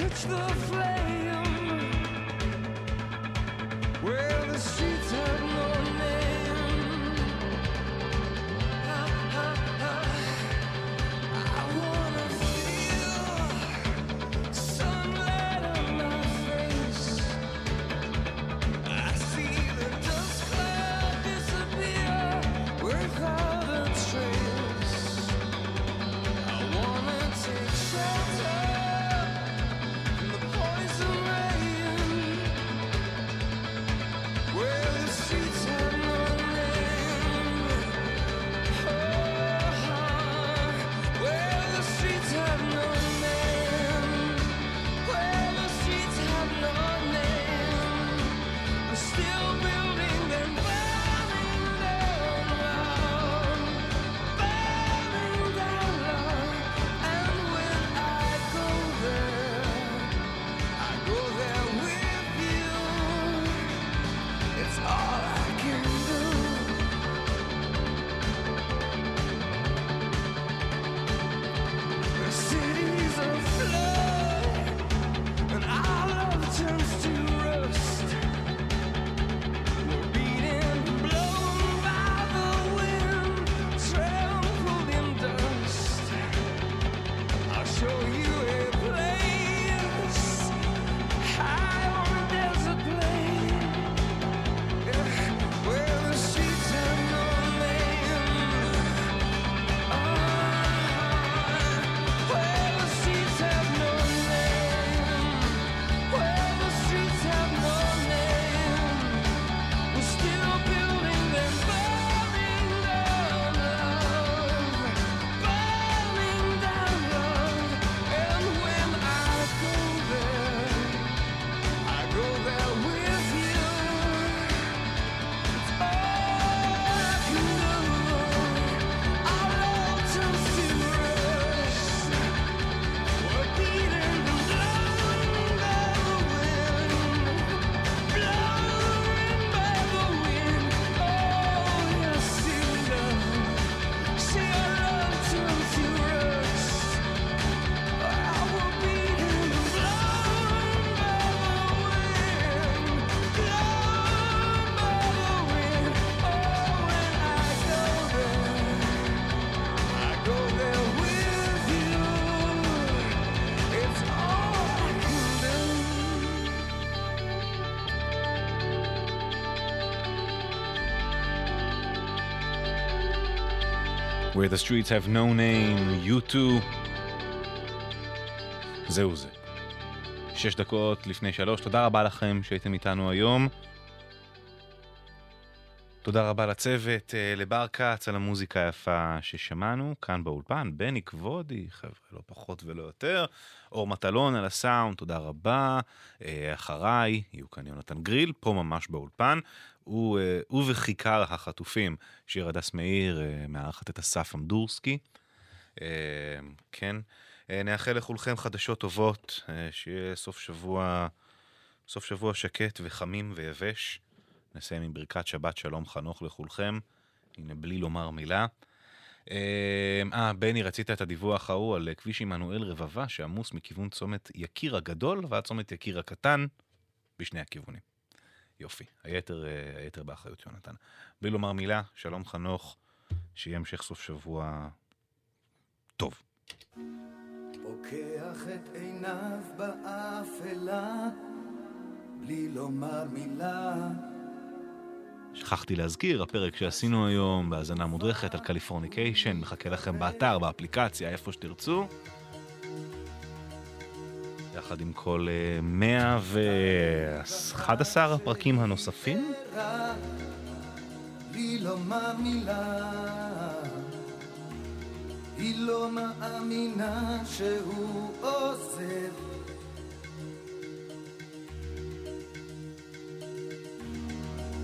touch the flame. Well, the streets have no name. I wanna feel sunlight on my face. I see the dust cloud disappear without a trace. I wanna take shelter. Where the streets have no name, you too. זהו זה. 6:06. תודה רבה לכם שהייתם איתנו היום. תודה רבה לצוות, לבר קץ על המוזיקה היפה ששמענו. כאן באולפן, בני כבודי, חבר'ה, לא פחות ולא יותר. אור מטלון על הסאונד, תודה רבה. אחריי, יהיו כאן יונתן גריל, פה ממש באולפן. ובכיכר החטופים, שיר הדס מאיר מארחת את אסף אמדורסקי. כן, נאחל לכולכם חדשות טובות, שיהיה סוף שבוע שקט וחמים ויבש. נסיים עם ברכת שבת שלום חנוך לכולכם, הנה בלי לומר מילה. בני, רצית את הדיווח ההוא על כביש עמנואל רבבה, שעמוס מכיוון צומת יקיר הגדול ועד צומת יקיר הקטן, בשני הכיוונים. יופי, היתר באחריות יונתן. בלי לומר מילה, שלום חנוך, שיהיה המשך סוף שבוע טוב. פוקח את עיניו באפלה, בלי לומר מילה. שכחתי להזכיר, הפרק שעשינו היום בהזנה מודרכת על קליפורניקיישן, מחכה לכם באתר, באפליקציה, איפה שתרצו. יחד עם כל 111 הפרקים הנוספים. היא לא מאמינה, היא לא מאמינה שהוא עוזב.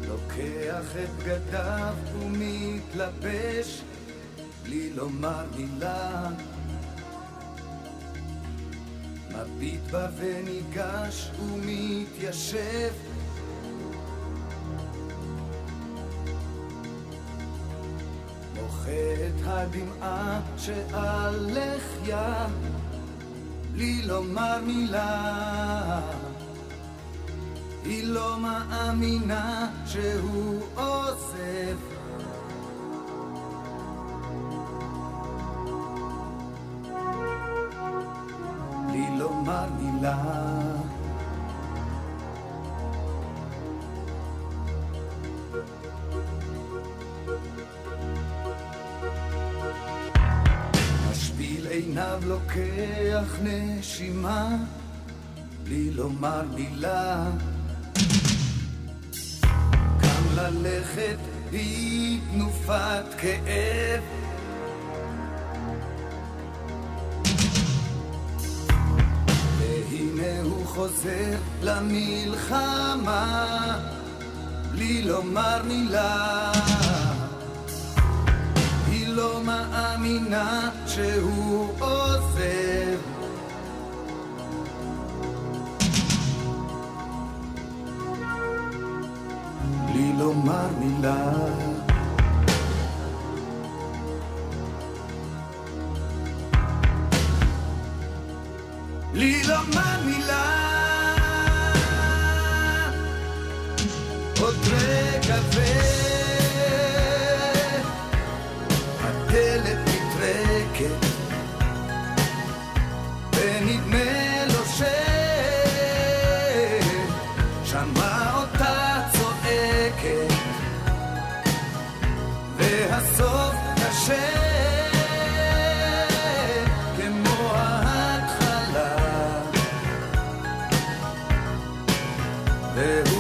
לוקח את בגדיו ומתלבש, בלי לומר מילה. מביט בה וניגש ומתיישב. מוחה את הדמעה שעל לחיה, בלי לומר מילה היא לא מאמינה שהוא עוזב בלי לומר מילה עיניו לוקח נשימה בלי לומר מילה גם ללכת היא תנופת כאב והנה הוא חוזר למלחמה בלי לומר מילה לא מאמינה שהוא עוזב בלי לומר מילה בלי לומר מילה עוד רגע דלת מתרקת ונדמה לו ששמע אותה צועקת והסוף קשה כמו ההתחלה